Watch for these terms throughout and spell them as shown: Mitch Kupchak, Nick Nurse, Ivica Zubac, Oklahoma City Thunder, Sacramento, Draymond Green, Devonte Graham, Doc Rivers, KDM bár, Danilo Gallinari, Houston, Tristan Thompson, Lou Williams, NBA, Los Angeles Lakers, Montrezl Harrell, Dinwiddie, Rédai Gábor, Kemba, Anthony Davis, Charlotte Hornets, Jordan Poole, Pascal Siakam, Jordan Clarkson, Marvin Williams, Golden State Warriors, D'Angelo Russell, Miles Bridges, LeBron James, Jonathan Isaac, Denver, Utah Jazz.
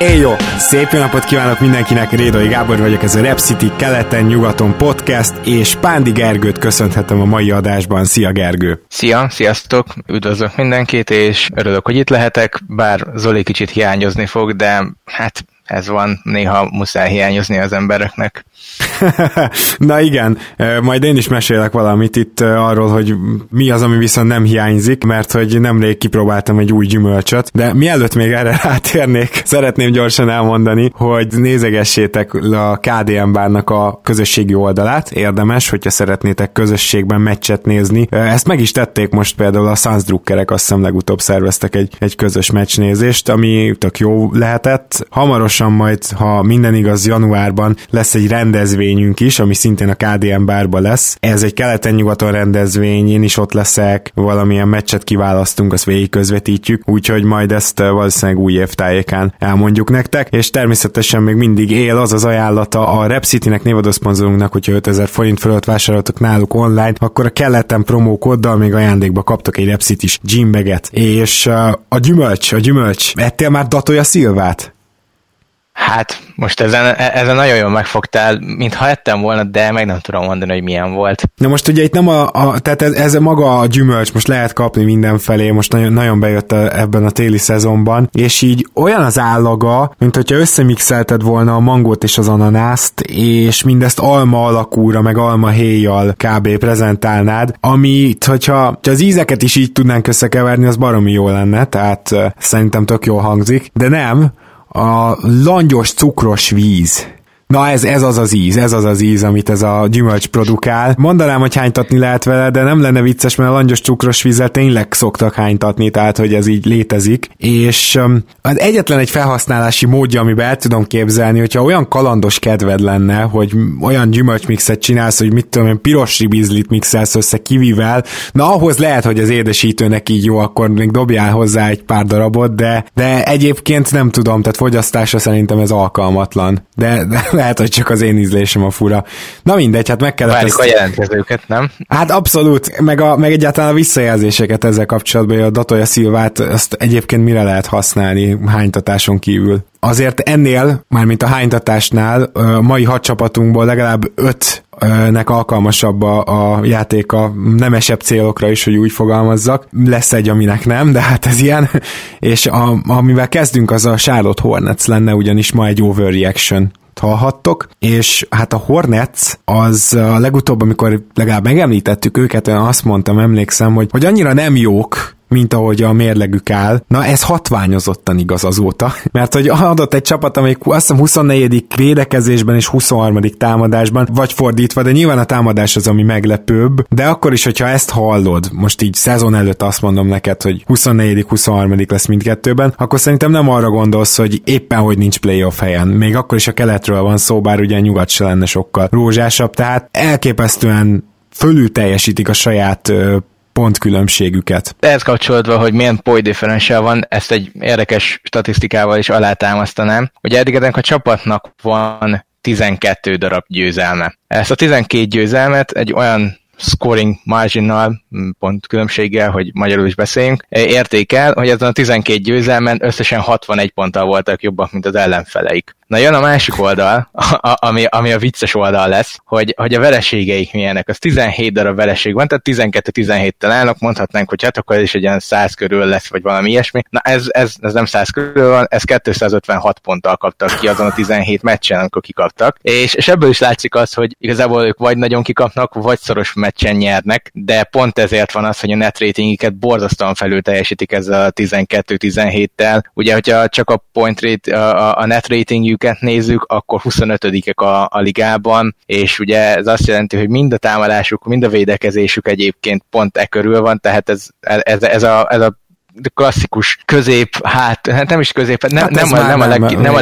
Éjjó! Szép jó napot kívánok mindenkinek, Rédai Gábor vagyok, ez a Rep City keleten-nyugaton podcast, és Pándi Gergőt köszönhetem a mai adásban. Szia Gergő! Szia, sziasztok! Üdvözlök mindenkit, és örülök, hogy itt lehetek, bár Zoli kicsit hiányozni fog, de hát ez van, néha muszáj hiányozni az embereknek. Na igen, majd én is mesélek valamit itt arról, hogy mi az, ami viszont nem hiányzik, mert hogy nemrég kipróbáltam egy új gyümölcsöt, de mielőtt még erre rátérnék, szeretném gyorsan elmondani, hogy nézegessétek a KDM Bárnak a közösségi oldalát, érdemes, hogyha szeretnétek közösségben meccset nézni. Ezt meg is tették most például a Suns drukkerek, azt hiszem legutóbb szerveztek egy közös meccsnézést, ami tök jó lehetett. Hamarosan majd, ha minden igaz, januárban lesz egy rendezvényünk is, ami szintén a KDM Bárba lesz. Ez egy keleten-nyugaton rendezvény, én is ott leszek, valamilyen meccset kiválasztunk, azt végig közvetítjük, úgyhogy majd ezt valószínűleg új év tájékán elmondjuk nektek, és természetesen még mindig él az az ajánlata a Rep City-nek, névadó szponzorunknak, hogyha 5000 forint fölött vásároltok náluk online, akkor a keleten promókoddal még ajándékba kaptok egy Rep City-s gymbaget. És a gyümölcs, ettél már Datoja Szilvát? Hát, most ezen nagyon jól megfogtál, mintha ettem volna, de meg nem tudom mondani, hogy milyen volt. Na most ugye itt nem tehát ez maga a gyümölcs, most lehet kapni mindenfelé, most nagyon, nagyon bejött ebben a téli szezonban, és így olyan az állaga, mint hogyha összemixelted volna a mangót és az ananászt, és mindezt alma alakúra, meg alma héjjal kb. Prezentálnád, amit, hogyha az ízeket is így tudnánk összekeverni, az baromi jó lenne, tehát szerintem tök jól hangzik, de nem. A langyos cukros víz. Na ez az az íz, amit ez a gyümölcs produkál. Mondanám, hogy hánytatni lehet vele, de nem lenne vicces, mert a langyos cukros vízzel tényleg szoktak hánytatni, tehát hogy ez így létezik. És az egyetlen egy felhasználási módja, amiben el tudom képzelni, hogyha olyan kalandos kedved lenne, hogy olyan gyümölcsmixet csinálsz, hogy mit tudom én, piros ribizlit mixelsz össze kivivel, na ahhoz lehet, hogy az édesítőnek így jó, akkor még dobjál hozzá egy pár darabot, de egyébként nem tudom, tehát fogyasztásra szerintem ez alkalmatlan. De lehet, hogy csak az én ízlésem a fura. Na mindegy, hát meg kellett... Várjuk a jelentkezőket, nem? Hát abszolút, meg egyáltalán a visszajelzéseket ezzel kapcsolatban, hogy a Datoja Szilvát, azt egyébként mire lehet használni hánytatáson kívül? Azért ennél, mármint a hánytatásnál, mai 6 csapatunkból legalább 5-nek alkalmasabb a játéka nemesebb célokra is, hogy úgy fogalmazzak. Lesz egy, aminek nem, de hát ez ilyen. És amivel kezdünk, az a Charlotte Hornets lenne, ugyanis ma egy overreaction hallhattok, és hát a Hornets az a legutóbb, amikor legalább megemlítettük őket, én azt mondtam, emlékszem, hogy annyira nem jók, mint ahogy a mérlegük áll. Na, ez hatványozottan igaz azóta, mert hogy adott egy csapat, amelyik azt hiszem 24. védekezésben és 23. támadásban, vagy fordítva, de nyilván a támadás az, ami meglepőbb, de akkor is, hogyha ezt hallod, most így szezon előtt azt mondom neked, hogy 24. 23. lesz mindkettőben, akkor szerintem nem arra gondolsz, hogy éppen hogy nincs playoff helyen. Még akkor is a keletről van szó, bár ugye nyugat se lenne sokkal rózsásabb, tehát elképesztően fölül teljesítik a saját pontkülönbségüket. Ehhez kapcsolódva, hogy milyen point differential van, ezt egy érdekes statisztikával is alátámasztanám. Ugye eddig ennek a csapatnak van 12 darab győzelme. Ezt a 12 győzelmet egy olyan scoring marginnal, pontkülönbséggel, hogy magyarul is beszéljünk, értékel, hogy ezen a 12 győzelmen összesen 61 ponttal voltak jobbak, mint az ellenfeleik. Na jön a másik oldal, ami a vicces oldal lesz, hogy a vereségeik milyenek. Az 17 darab vereség van, tehát 12-17-tel állnak, mondhatnánk, hogy hát akkor ez is egy ilyen 100 körül lesz, vagy valami ilyesmi. Na ez nem 100 körül van, ez 256 ponttal kaptak ki azon a 17 meccsen, amikor kikaptak. És ebből is látszik az, hogy igazából ők vagy nagyon kikapnak, vagy szoros meccsen nyernek, de pont ezért van az, hogy a net ratingiket borzasztóan felül teljesítik ezzel a 12-17-tel. Ugye, hogyha csak a point rate, a net ratingjük nézzük, akkor 25-ek a ligában, és ugye ez azt jelenti, hogy mind a támadásuk, mind a védekezésük egyébként pont körül van, tehát ez a klasszikus közép, hát nem is közép, nem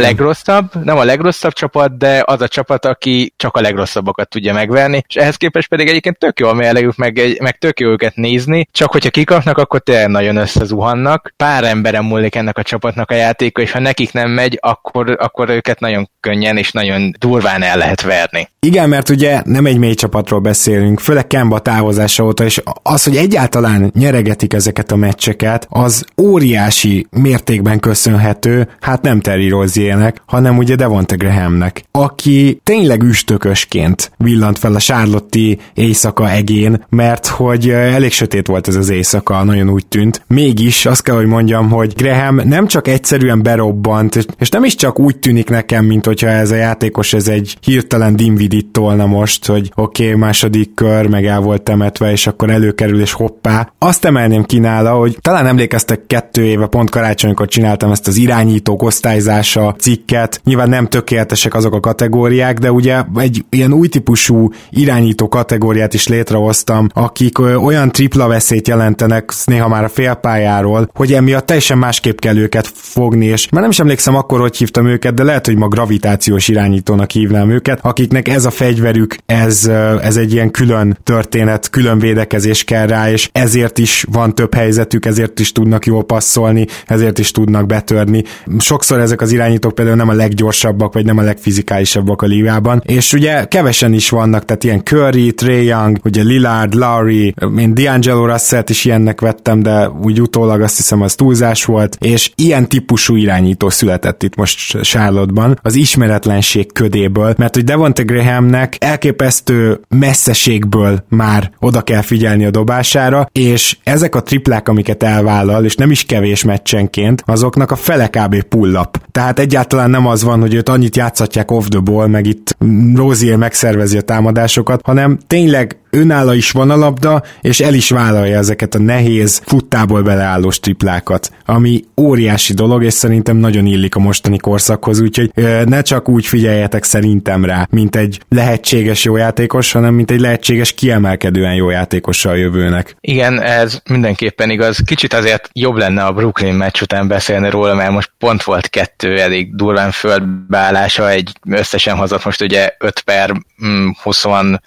a legrosszabb csapat, de az a csapat, aki csak a legrosszabbakat tudja megverni, és ehhez képest pedig egyébként tök jól mérlegük, meg tök jó őket nézni, csak hogyha kikapnak, akkor tényleg nagyon összezuhannak. Pár emberen múlik ennek a csapatnak a játéka, és ha nekik nem megy, akkor őket nagyon könnyen és nagyon durván el lehet verni. Igen, mert ugye nem egy mély csapatról beszélünk, főleg Kemba távozása óta, és az, hogy egyáltalán nyeregetik ezeket a meccseket, az óriási mértékben köszönhető, hát nem Terry Roziernek, hanem ugye Devonte Grahamnek, aki tényleg üstökösként villant fel a charlotte-i éjszaka egén, mert hogy elég sötét volt ez az éjszaka, nagyon úgy tűnt. Mégis azt kell, hogy mondjam, hogy Graham nem csak egyszerűen berobbant, és nem is csak úgy tűnik nekem, mint hogyha ez a játékos, ez egy hirtelen Dinwiddie-t tolna most, hogy oké, második kör, meg el volt temetve, és akkor előkerül, és hoppá. Azt emelném ki nála, hogy talán emlékeztek 2 éve, pont karácsonykor csináltam ezt az irányítók osztályzása cikket. Nyilván nem tökéletesek azok a kategóriák, de ugye egy ilyen új típusú irányító kategóriát is létrehoztam, akik olyan tripla veszélyt jelentenek néha már a félpályáról, hogy emiatt teljesen másképp kell őket fogni, és már nem is emlékszem akkor, hogy hívtam őket, de lehet, hogy ma gravitációs irányítónak hívnám őket, akiknek ez a fegyverük, ez egy ilyen külön történet, külön védekezés kell rá, és ezért is van több helyzetük, ezért is tudnak jól passzolni, ezért is tudnak betörni. Sokszor ezek az irányítók például nem a leggyorsabbak, vagy nem a legfizikálisabbak a ligában, és ugye kevesen is vannak, tehát ilyen Curry, Trae Young, ugye Lillard, Lowry, én D'Angelo Russellt is ilyennek vettem, de úgy utólag azt hiszem az túlzás volt, és ilyen típusú irányító született itt most Charlotte-ban, az ismeretlenség ködéből, mert hogy Devonte Grahamnek elképesztő messzeségből már oda kell figyelni a dobására, és ezek a triplák, amiket elvállal, és nem is kevés meccsenként, azoknak a fele kb. Pull-up. Tehát egyáltalán nem az van, hogy őt annyit játszatják off the ball, meg itt Rozier megszervezi a támadásokat, hanem tényleg önálló is van a labda, és el is vállalja ezeket a nehéz, futtából beleálló triplákat, ami óriási dolog, és szerintem nagyon illik a mostani korszakhoz, úgyhogy ne csak úgy figyeljetek szerintem rá, mint egy lehetséges jó játékos, hanem mint egy lehetséges kiemelkedően jó játékossal jövőnek. Igen, ez mindenképpen igaz. Kicsit azért jobb lenne a Brooklyn meccs után beszélni róla, mert most pont volt 2 elég durván földbeállása, egy összesen hozott most ugye 5/23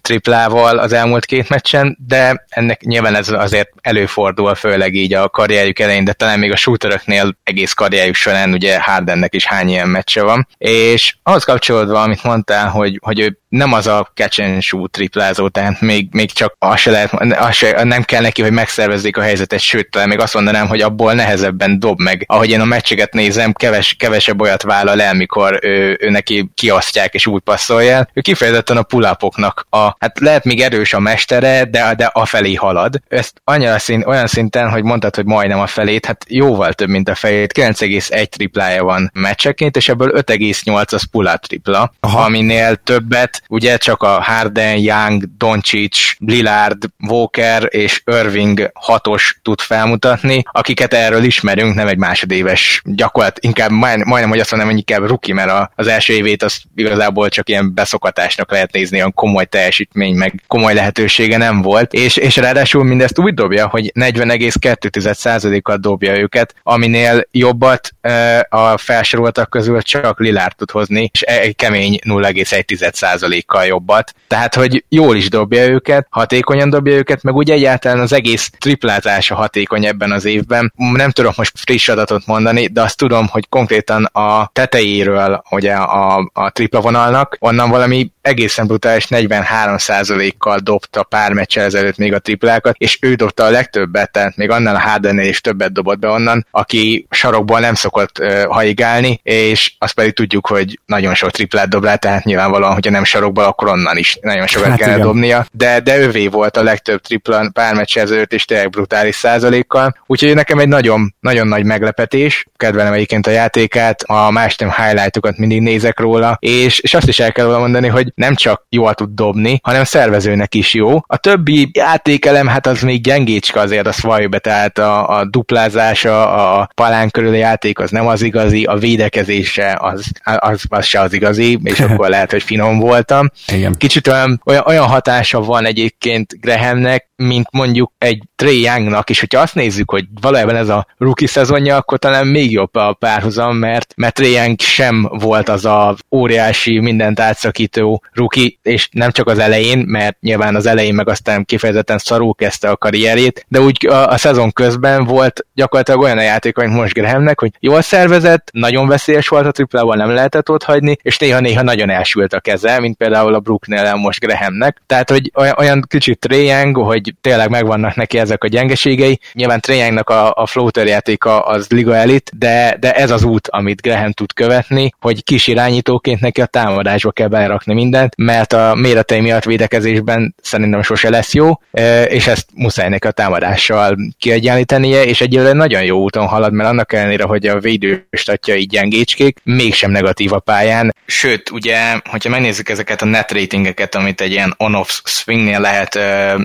triplá az elmúlt 2 meccsen, de ennek nyilván ez azért előfordul, főleg így a karrierjük elején, de talán még a shooteröknél egész karrierjük során, ugye Hardennek is hány ilyen meccse van, és ahhoz kapcsolódva, amit mondtál, hogy ő nem az a catch and shoot triplázó, tehát még csak nem kell neki, hogy megszervezzék a helyzetet, sőt, talán még azt mondanám, hogy abból nehezebben dob meg. Ahogy én a meccseket nézem, kevesebb olyat vállal el, mikor ő neki kiasztják és úgy passzolja el. Ő kifejezetten a pull-upoknak hát lehet még erős a mestere, de afelé halad. Ezt olyan szinten, hogy mondtad, hogy majdnem a felét, hát jóval több, mint a felét. 9,1 triplája van meccseként, és ebből 5,8 az pull-up tripla, aminél többet ugye csak a Harden, Young, Doncic, Lillard, Walker és Irving 6-os tud felmutatni, akiket erről ismerünk, nem egy másodéves gyakorlat, inkább majdnem, hogy azt mondom, hogy inkább rookie, mert az első évét azt igazából csak ilyen beszokatásnak lehet nézni, olyan komoly teljesítmény, meg komoly lehetősége nem volt, és ráadásul mindezt úgy dobja, hogy 40,2%-at dobja őket, aminél jobbat a felsoroltak közül csak Lillard tud hozni, és egy kemény 0,1%-kal jobbat. Tehát, hogy jól is dobja őket, hatékonyan dobja őket, meg úgy egyáltalán az egész triplázása hatékony ebben az évben. Nem tudok most friss adatot mondani, de azt tudom, hogy konkrétan a tetejéről, ugye a tripla vonalnak, onnan valami egészen brutális 43%-kal dobta pár meccsel ezelőtt még a triplákat, és ő dobta a legtöbbet, tehát még annál a Hardennél is többet dobott be onnan, aki sarokból nem szokott hajigálni, és azt pedig tudjuk, hogy nagyon sok triplát dob le, tehát nyilvánvalóan, hogyha nem sarokból, akkor onnan is nagyon sokat kellene dobnia, de ővé volt a legtöbb tripla pár meccsel ezelőtt, és tényleg brutális százalékkal, úgyhogy nekem egy nagyon, nagyon nagy meglepetés, kedvelem egyébként a játékát, a más nem highlightokat mindig nézek róla, és azt is el kell mondani, hogy nem csak jól tud dobni, hanem szervezőnek is jó. A többi játékelem, hát az még gyengécska azért, azt valljuk be, tehát a duplázása, a palán körüli játék az nem az igazi, a védekezése az se az igazi, és akkor lehet, hogy finom voltam. Igen. Kicsit olyan hatása van egyébként Grahamnek, mint mondjuk egy Trae Youngnak, és hogyha azt nézzük, hogy valójában ez a rookie szezonja, akkor talán még jobb a párhuzam, mert Trae Young sem volt az a óriási, mindent átszakító rookie, és nem csak az elején, mert nyilván az elején meg aztán kifejezetten szarul kezdte a karrierjét, de úgy a szezon közben volt gyakorlatilag olyan a játék, mint most Grahamnek, hogy jól szervezett, nagyon veszélyes volt a triplával, nem lehetett ott hagyni, és néha-néha nagyon elsült a keze, mint például a Brooknél most Grahamnek. Tehát, hogy olyan kicsit Trae Young, hogy tényleg megvannak neki ezek a gyengeségei. Nyilván Trae Youngnak a floater játéka az liga elit, de ez az út, amit Graham tud követni, hogy kis irányítóként neki a támadásba kell belerakni mindent, mert a méretei miatt védekezésben szerintem sose lesz jó, és ezt muszáj neki a támadással kiegyenlítenie, és egyébként nagyon jó úton halad, mert annak ellenére, hogy a védőstatjai gyengécskék, mégsem negatív a pályán. Sőt, ugye, hogyha megnézzük ezeket a net ratingeket, amit egy ilyen on-off swingnél lehet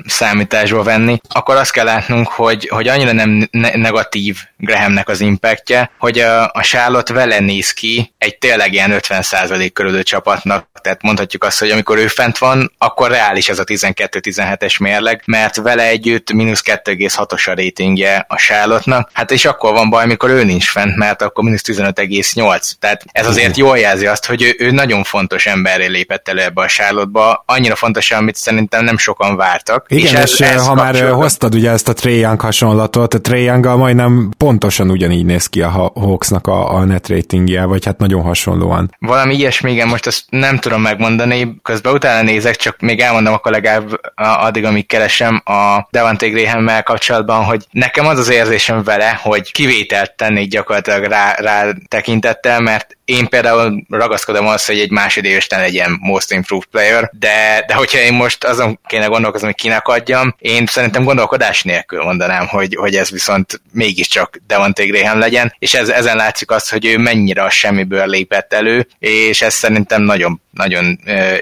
számítani, venni, akkor azt kell látnunk, hogy annyira nem negatív Grahamnek az impactje, hogy a Charlotte vele néz ki egy tényleg ilyen 50% körülő csapatnak, tehát mondhatjuk azt, hogy amikor ő fent van, akkor reális ez a 12-17-es mérleg, mert vele együtt mínusz 2,6-os a ratingje a Charlotte-nak, hát és akkor van baj, amikor ő nincs fent, mert akkor mínusz 15,8, tehát ez azért jól jelzi azt, hogy ő nagyon fontos emberré lépett elő ebbe a Charlotte-ba, annyira fontos, amit szerintem nem sokan vártak. Igen, és ha már hoztad ugye ezt a Trae Young hasonlatot, a Trae Younggal majdnem pontosan ugyanígy néz ki a Hawksnak a net ratingje, vagy hát nagyon hasonlóan. Valami ilyesmi, igen, most ezt nem tudom megmondani, közben utána nézek, csak még elmondom a kollégább addig, amíg keresem a Devonte Grahammel kapcsolatban, hogy nekem az az érzésem vele, hogy kivételt tenni gyakorlatilag rá tekintettel, mert én például ragaszkodom azt, hogy egy másodéves ne legyen most improved player, de hogyha én most azon kéne gondolkozni, hogy kinek adjam, én szerintem gondolkodás nélkül mondanám, hogy ez viszont mégiscsak Devonte Graham legyen, és ezen látszik azt, hogy ő mennyire a semmiből lépett elő, és ez szerintem nagyon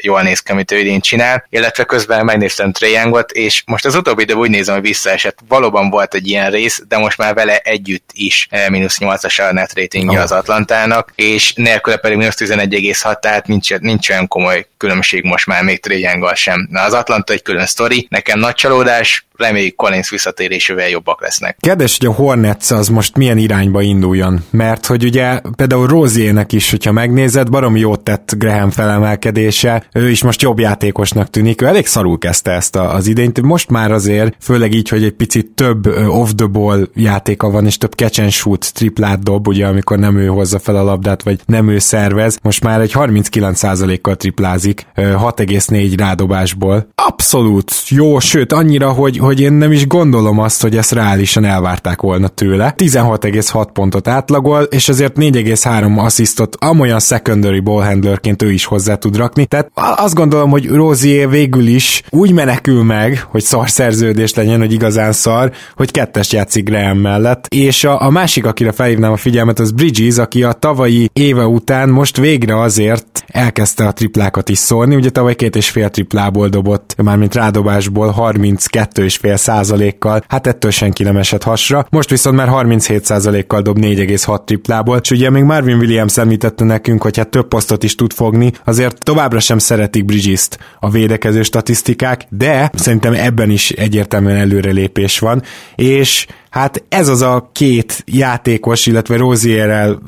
jól néz ki, amit ő idén csinál, illetve közben megnéztem Trae Youngot, és most az utóbbi időben úgy nézem, hogy visszaesett. Valóban volt egy ilyen rész, de most már vele együtt is mínusz 8-as a net ratingje az Atlantának, és nélküle pedig mínusz 11,6, tehát nincs olyan komoly különbség most már még Trae Younggal sem. Na, az Atlanta egy külön sztori, nekem nagy csalódás, reméljük Collins visszatérésével jobbak lesznek. Kérdés, hogy a Hornets az most milyen irányba induljon, mert hogy ugye például Roziernek is, hogyha megnézed, baromi jót tett Graham felemelkedése, ő is most jobb játékosnak tűnik, ő elég szarul kezdte ezt az idényt, most már azért, főleg így, hogy egy picit több off-the-ball játéka van, és több catch and shoot triplát dob, ugye amikor nem ő hozza fel a labdát, vagy nem ő szervez, most már egy 39%-kal triplázik, 6,4 rádobásból. Abszolút jó, sőt annyira, hogy én nem is gondolom azt, hogy ezt reálisan elvárták volna tőle. 16,6 pontot átlagol, és azért 4,3 asszisztot amolyan secondary ballhandlerként ő is hozzá tud rakni. Tehát azt gondolom, hogy Rozier végül is úgy menekül meg, hogy szar szerződés legyen, hogy igazán szar, hogy kettest játszik Graham mellett. És a másik, akire felhívnám a figyelmet, az Bridges, aki a tavalyi éve után most végre azért elkezdte a triplákat is szórni. Ugye tavaly 2,5 triplából dobott, mármint rádobásból 32,5%-kal, hát ettől senki nem esett hasra. Most viszont már 37%-kal dob 4,6 triplából, és ugye még Marvin Williams említette nekünk, hogy hát több posztot is tud fogni, azért továbbra sem szeretik Bridges-t a védekező statisztikák, de szerintem ebben is egyértelműen előrelépés van, és hát ez az a két játékos, illetve Roziervel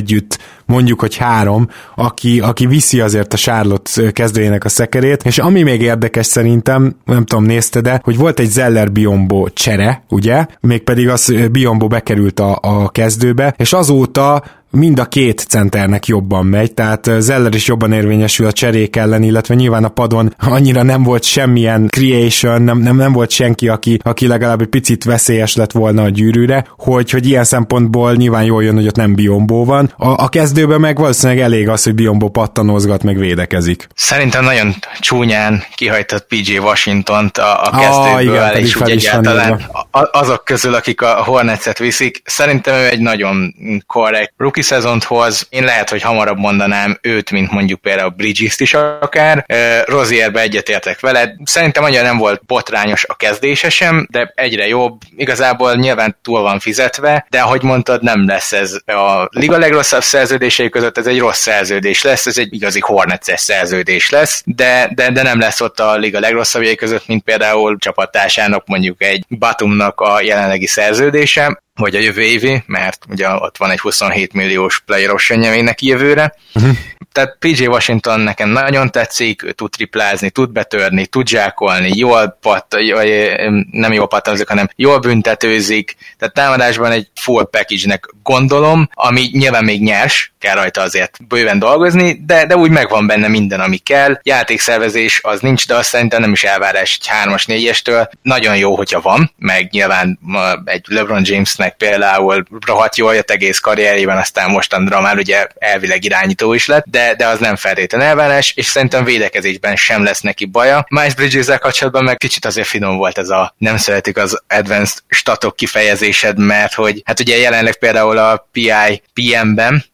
együtt mondjuk, hogy három, aki viszi azért a Charlotte kezdőjének a szekerét, és ami még érdekes szerintem, nem tudom, nézte, de hogy volt egy Zeller-Biyombo csere, ugye? Mégpedig az Biyombo bekerült a kezdőbe, és azóta mind a két centernek jobban megy, tehát Zeller is jobban érvényesül a cserék ellen, illetve nyilván a padon annyira nem volt semmilyen creation, nem volt senki, aki legalább egy picit veszélyes lett volna a gyűrűre, hogy ilyen szempontból nyilván jól jön, hogy ott nem Biyombo van. A kezdőben meg valószínűleg elég az, hogy Biyombo pattanózgat, meg védekezik. Szerintem nagyon csúnyán kihajtott PJ Washingtont a kezdőből, és úgy egyáltalán azok közül, akik a Hornetset viszik, szerintem ő egy nagyon korrekt rookie szezont hoz. Én lehet, hogy hamarabb mondanám őt, mint mondjuk például Bridges-t is akár. Rozierbe egyetértek veled. Szerintem annyira nem volt botrányos a kezdése sem, de egyre jobb. Igazából nyilván túl van fizetve, de ahogy mondtad, nem lesz ez a liga legrosszabb szerződései között ez egy rossz szerződés lesz, ez egy igazi Hornets-es szerződés lesz, de nem lesz ott a liga legrosszabbjai között, mint például csapattársának, mondjuk egy Batumnak a jelenlegi szerződése, vagy a jövő évi, mert ugye ott van egy 27 milliós player option neki jövőre. Uh-huh. Tehát PJ Washington nekem nagyon tetszik, ő tud triplázni, tud betörni, tud zsákolni, jól büntetőzik, tehát támadásban egy full package-nek gondolom, ami nyilván még nyers, kell rajta azért bőven dolgozni, de úgy megvan benne minden, ami kell. Játékszervezés az nincs, de azt szerintem nem is elvárás egy 3-as, 4-estől. Nagyon jó, hogyha van, meg nyilván egy LeBron Jamesnek például rohadt jól jött egész karrierében, aztán mostanra már ugye elvileg irányító is lett, de az nem feltétlen elvárás, és szerintem védekezésben sem lesz neki baja. Miles Bridges-zel kapcsolatban meg kicsit azért finom volt ez a nem szeretik az advanced statok kifejezésed, mert hogy hát ugye jelenleg például a PI-PM-ben,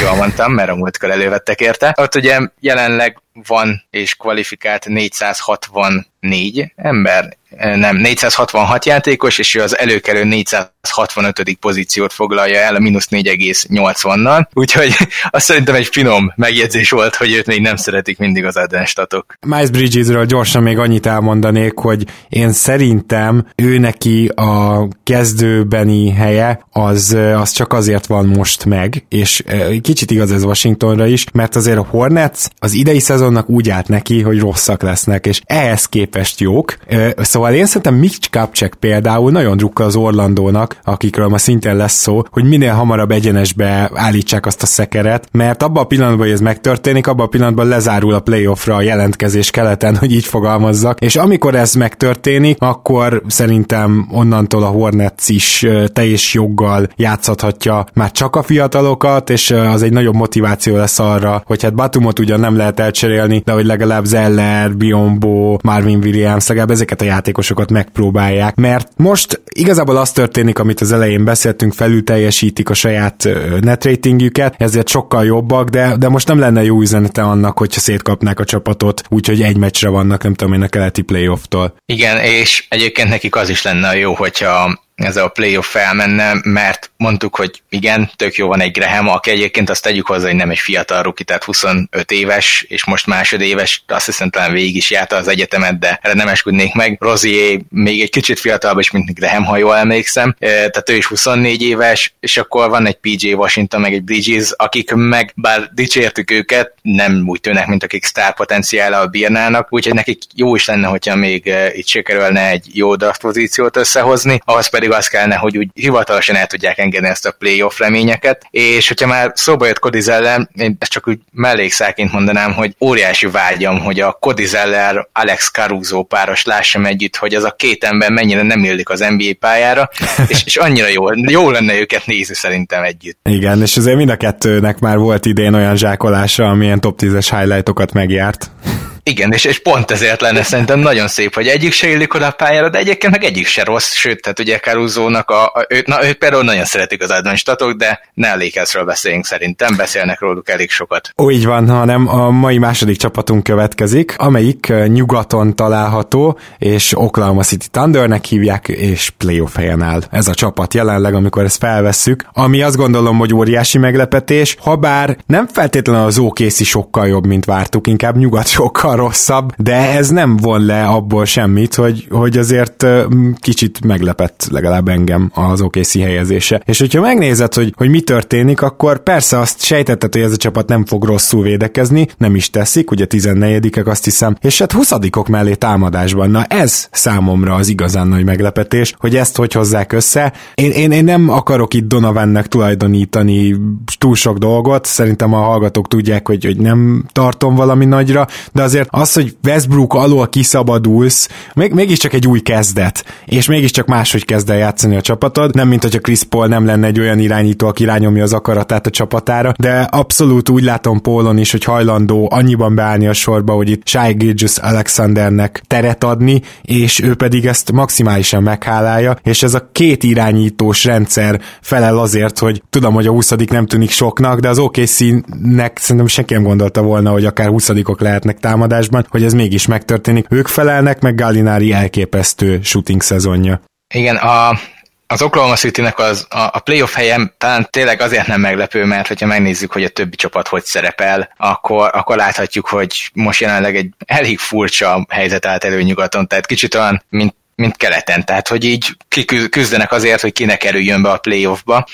jól mondtam, mert a múltkor elővettek érte, ott ugye jelenleg van és kvalifikált 464 ember, nem, 466 játékos, és ő az előkelő 465. pozíciót foglalja el a -4,80-nal, úgyhogy azt szerintem egy finom megjegyzés volt, hogy őt még nem szeretik mindig az advanced statok. Miles Bridgesről gyorsan még annyit elmondanék, hogy én szerintem ő neki a kezdőbeni helye az csak azért van most meg, és kicsit igaz ez Washingtonra is, mert azért a Hornets az idei szezonnak úgy állt neki, hogy rosszak lesznek, és ehhez képest jók. Szóval én szerintem Mitch Kupchak például nagyon drukkal az Orlandónak, akikről ma szintén lesz szó, hogy minél hamarabb egyenesbe állítsák azt a szekeret, mert abban a pillanatban, hogy ez megtörténik, abban a pillanatban lezárul a playoffra a jelentkezés keleten, hogy így fogalmazzak, és amikor ez megtörténik, akkor szerintem onnantól a Hornets is teljes joggal játszhatja már csak a fiatalokat, és az egy nagyobb motiváció lesz arra, hogy hát Batumot ugyan nem lehet elcserélni, de hogy legalább Zeller, Biyombo, Marvin Williams, legalább ezeket a játékosokat megpróbálják, mert most igazából az történik, amit az elején beszéltünk, felül teljesítik a saját net ratingjüket, ezért sokkal jobbak, de most nem lenne jó üzenete annak, hogyha szétkapnák a csapatot, úgyhogy egy meccsre vannak, nem tudom én, a keleti playofftól. Igen, és egyébként nekik az is lenne jó, hogyha ez a playoff felmenne, mert mondtuk, hogy igen, tök jó van egy Graham, aki egyébként azt tegyük hozzá, hogy nem egy fiatal ruki, tehát 25 éves, és most másodéves, azt hiszem talán végig is járta az egyetemet, de erre nem esküdnék meg. Rozier még egy kicsit fiatalabb is, mint Graham, ha jól emlékszem, tehát ő is 24 éves, és akkor van egy PJ Washington, meg egy Bridges, akik meg, bár dicsértük őket, nem úgy tűnnek, mint akik sztár potenciállal bírnának, úgyhogy nekik jó is lenne, hogyha még itt sikerülne egy jó draft pozíciót összehozni, ahhoz pedig az kellene, hogy úgy hivatalosan el tudják engedni ezt a playoff reményeket, és hogyha már szóba jött Cody Zeller, én ezt csak úgy mellékszáként mondanám, hogy óriási vágyam, hogy a Cody Zeller Alex Caruso páros lássam együtt, hogy az a két ember mennyire nem illik az NBA pályára, és annyira jó lenne őket nézni szerintem együtt. Igen, és azért mind a kettőnek már volt idén olyan zsákolása, amilyen top 10-es highlightokat megjárt. Igen, és pont ezért lenne szerintem nagyon szép, hogy egyik se illik oda a pályára, de egyébként meg egyik se rossz, sőt, hát ugye Caruso-nak őt például nagyon szeretik az advanced statok, de ne a Lakersről beszéljünk szerintem, beszélnek róluk elég sokat. Így van, hanem a mai második csapatunk következik, amelyik nyugaton található, és Oklahoma City Thundernek hívják, és playoff helyen áll ez a csapat jelenleg, amikor ezt felvesszük, ami azt gondolom, hogy óriási meglepetés, habár nem feltétlenül az OKC sokkal jobb, mint vártuk, inkább nyugat sokkal rosszabb, de ez nem von le abból semmit, hogy azért kicsit meglepett legalább engem az OKC helyezése. És hogyha megnézed, hogy mi történik, akkor persze azt sejtetted, hogy ez a csapat nem fog rosszul védekezni, nem is teszik, ugye 14-ek azt hiszem, és hát 20-ok mellé támadásban. Na ez számomra az igazán nagy meglepetés, hogy ezt hogy hozzák össze. Én nem akarok itt Donovannek tulajdonítani túl sok dolgot, szerintem a hallgatók tudják, hogy nem tartom valami nagyra, de azért az, hogy Westbrook alól kiszabadulsz, mégiscsak egy új kezdet, és mégiscsak máshogy kezd el játszani a csapatod, nem mint hogyha Chris Paul nem lenne egy olyan irányító, aki rányomja az akaratát a csapatára, de abszolút úgy látom Paulon is, hogy hajlandó annyiban beállni a sorba, hogy itt Shai Gilgeous-Alexandernek teret adni, és ő pedig ezt maximálisan meghálálja, és ez a két irányítós rendszer felel azért, hogy tudom, hogy a 20. nem tűnik soknak, de az OKC-nek szerintem senki nem gondolta volna, hogy akár 20-ok lehetnek támadásban, hogy ez mégis megtörténik. Ők felelnek, meg Gallinari elképesztő shooting szezonja. Igen, az Oklahoma Citynek a playoff helyen talán tényleg azért nem meglepő, mert hogyha megnézzük, hogy a többi csapat hogy szerepel, akkor láthatjuk, hogy most jelenleg egy elég furcsa helyzet állt elő nyugaton, tehát kicsit olyan, mint keleten, tehát hogy így kiküzdenek azért, hogy kinek kerüljön be a playoffba,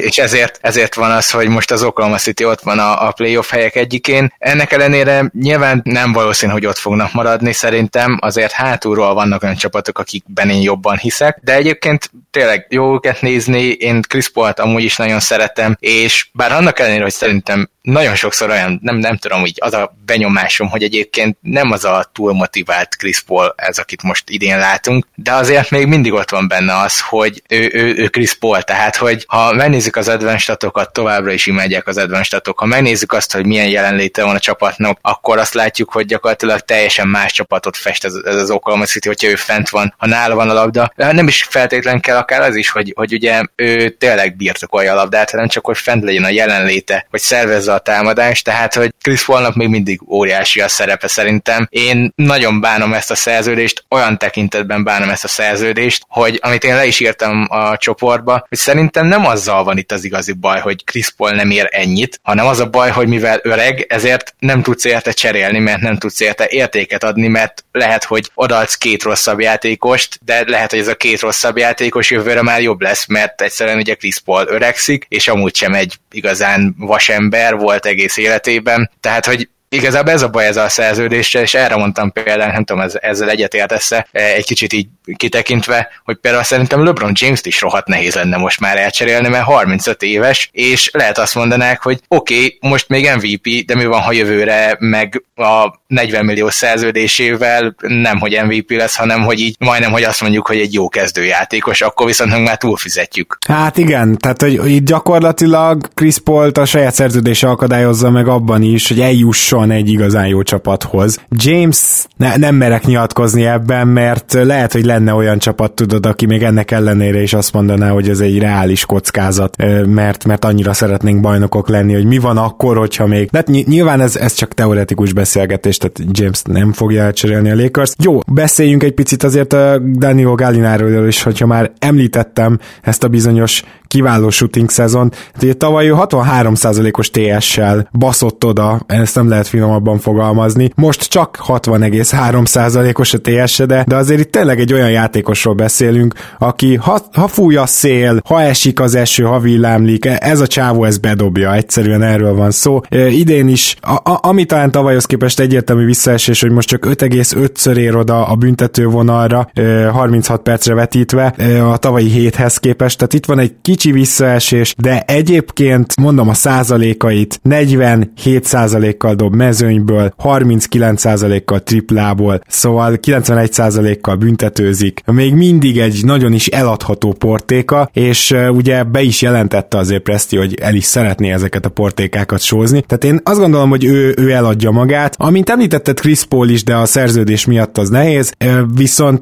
és ezért van az, hogy most az Oklahoma City ott van a playoff helyek egyikén. Ennek ellenére nyilván nem valószínű, hogy ott fognak maradni, szerintem azért hátulról vannak olyan csapatok, akikben én jobban hiszek, de egyébként tényleg jó őket nézni, én Chris Pault amúgy is nagyon szeretem, és bár annak ellenére, hogy szerintem nagyon sokszor olyan, nem tudom, hogy az a benyomásom, hogy egyébként nem az a túl motivált Chris Paul ez, akit most idén látunk, de azért még mindig ott van benne az, hogy ő Chris Paul, tehát hogy ha megnézzük az advanced statokat, továbbra is imádják az advanced statok, ha megnézzük azt, hogy milyen jelenléte van a csapatnak, akkor azt látjuk, hogy gyakorlatilag teljesen más csapatot fest ez az Oklahoma City, hogyha ő fent van, ha nála van a labda. Nem is feltétlen kell akár az is, hogy ugye ő tényleg birtokolja a labdát, hanem csak, hogy fent legyen a jelenléte, hogy szervezze a támadás, tehát hogy Chris Paulnak még mindig óriási a szerepe szerintem. Én nagyon bánom ezt a szerződést, olyan tekintetben bánom ezt a szerződést, hogy amit én le is írtam a csoportba, hogy szerintem nem azzal van itt az igazi baj, hogy Chris Paul nem ér ennyit, hanem az a baj, hogy mivel öreg, ezért nem tudsz érte cserélni, mert nem tudsz érte értéket adni, mert lehet, hogy odaadsz két rosszabb játékost, de lehet, hogy ez a két rosszabb játékos jövőre már jobb lesz, mert egyszerűen ugye Chris Paul öregszik, és amúgy sem egy igazán vasember volt egész életében, tehát hogy igazából ez a baj ez a szerződéssel, és erre mondtam például, nem tudom, ezzel egyetértesz-e egy kicsit így kitekintve, hogy például szerintem LeBron James-t is rohadt nehéz lenne most már elcserélni, mert 35 éves, és lehet azt mondanák, hogy oké, most még MVP, de mi van, ha jövőre meg a 40 millió szerződésével nem, hogy MVP lesz, hanem, hogy így majdnem, hogy azt mondjuk, hogy egy jó kezdőjátékos, akkor viszont már túlfizetjük. Hát igen, tehát hogy itt gyakorlatilag Chris Paul-t a saját szerződése akadályozza meg abban is, hogy eljusson egy igazán jó csapathoz. James nem merek nyilatkozni ebben, mert lehet, hogy lenne olyan csapat, tudod, aki még ennek ellenére is azt mondaná, hogy ez egy reális kockázat, mert annyira szeretnénk bajnokok lenni, hogy mi van akkor, hogyha még... Hát nyilván ez csak teoretikus beszélgetés, tehát James nem fogja elcserélni a Lakers. Jó, beszéljünk egy picit azért a Danilo Gallinaryról is, hogyha már említettem ezt a bizonyos kiváló shooting szezon. Hát ugye tavaly 63%-os TS-sel baszott oda, ezt nem lehet finomabban fogalmazni. Most csak 60,3%-os a TS-e, de azért itt tényleg egy olyan játékosról beszélünk, aki ha fúj a szél, ha esik az eső, ha villámlik, ez a csávó ez bedobja, egyszerűen erről van szó. Idén is, ami talán tavalyhoz képest egyértelmű visszaesés, hogy most csak 5,5-ször ér oda a büntetővonalra, 36 percre vetítve a tavalyi héthez képest, tehát itt van egy kicsi visszaesés, de egyébként mondom a százalékait, 47%-kal dob mezőnyből, 39%-kal triplából, szóval 91%-kal büntetőzik. Még mindig egy nagyon is eladható portéka, és ugye be is jelentette azért Presti, hogy el is szeretné ezeket a portékákat sózni. Tehát én azt gondolom, hogy ő eladja magát. Amint említetted Chris Paul is, de a szerződés miatt az nehéz,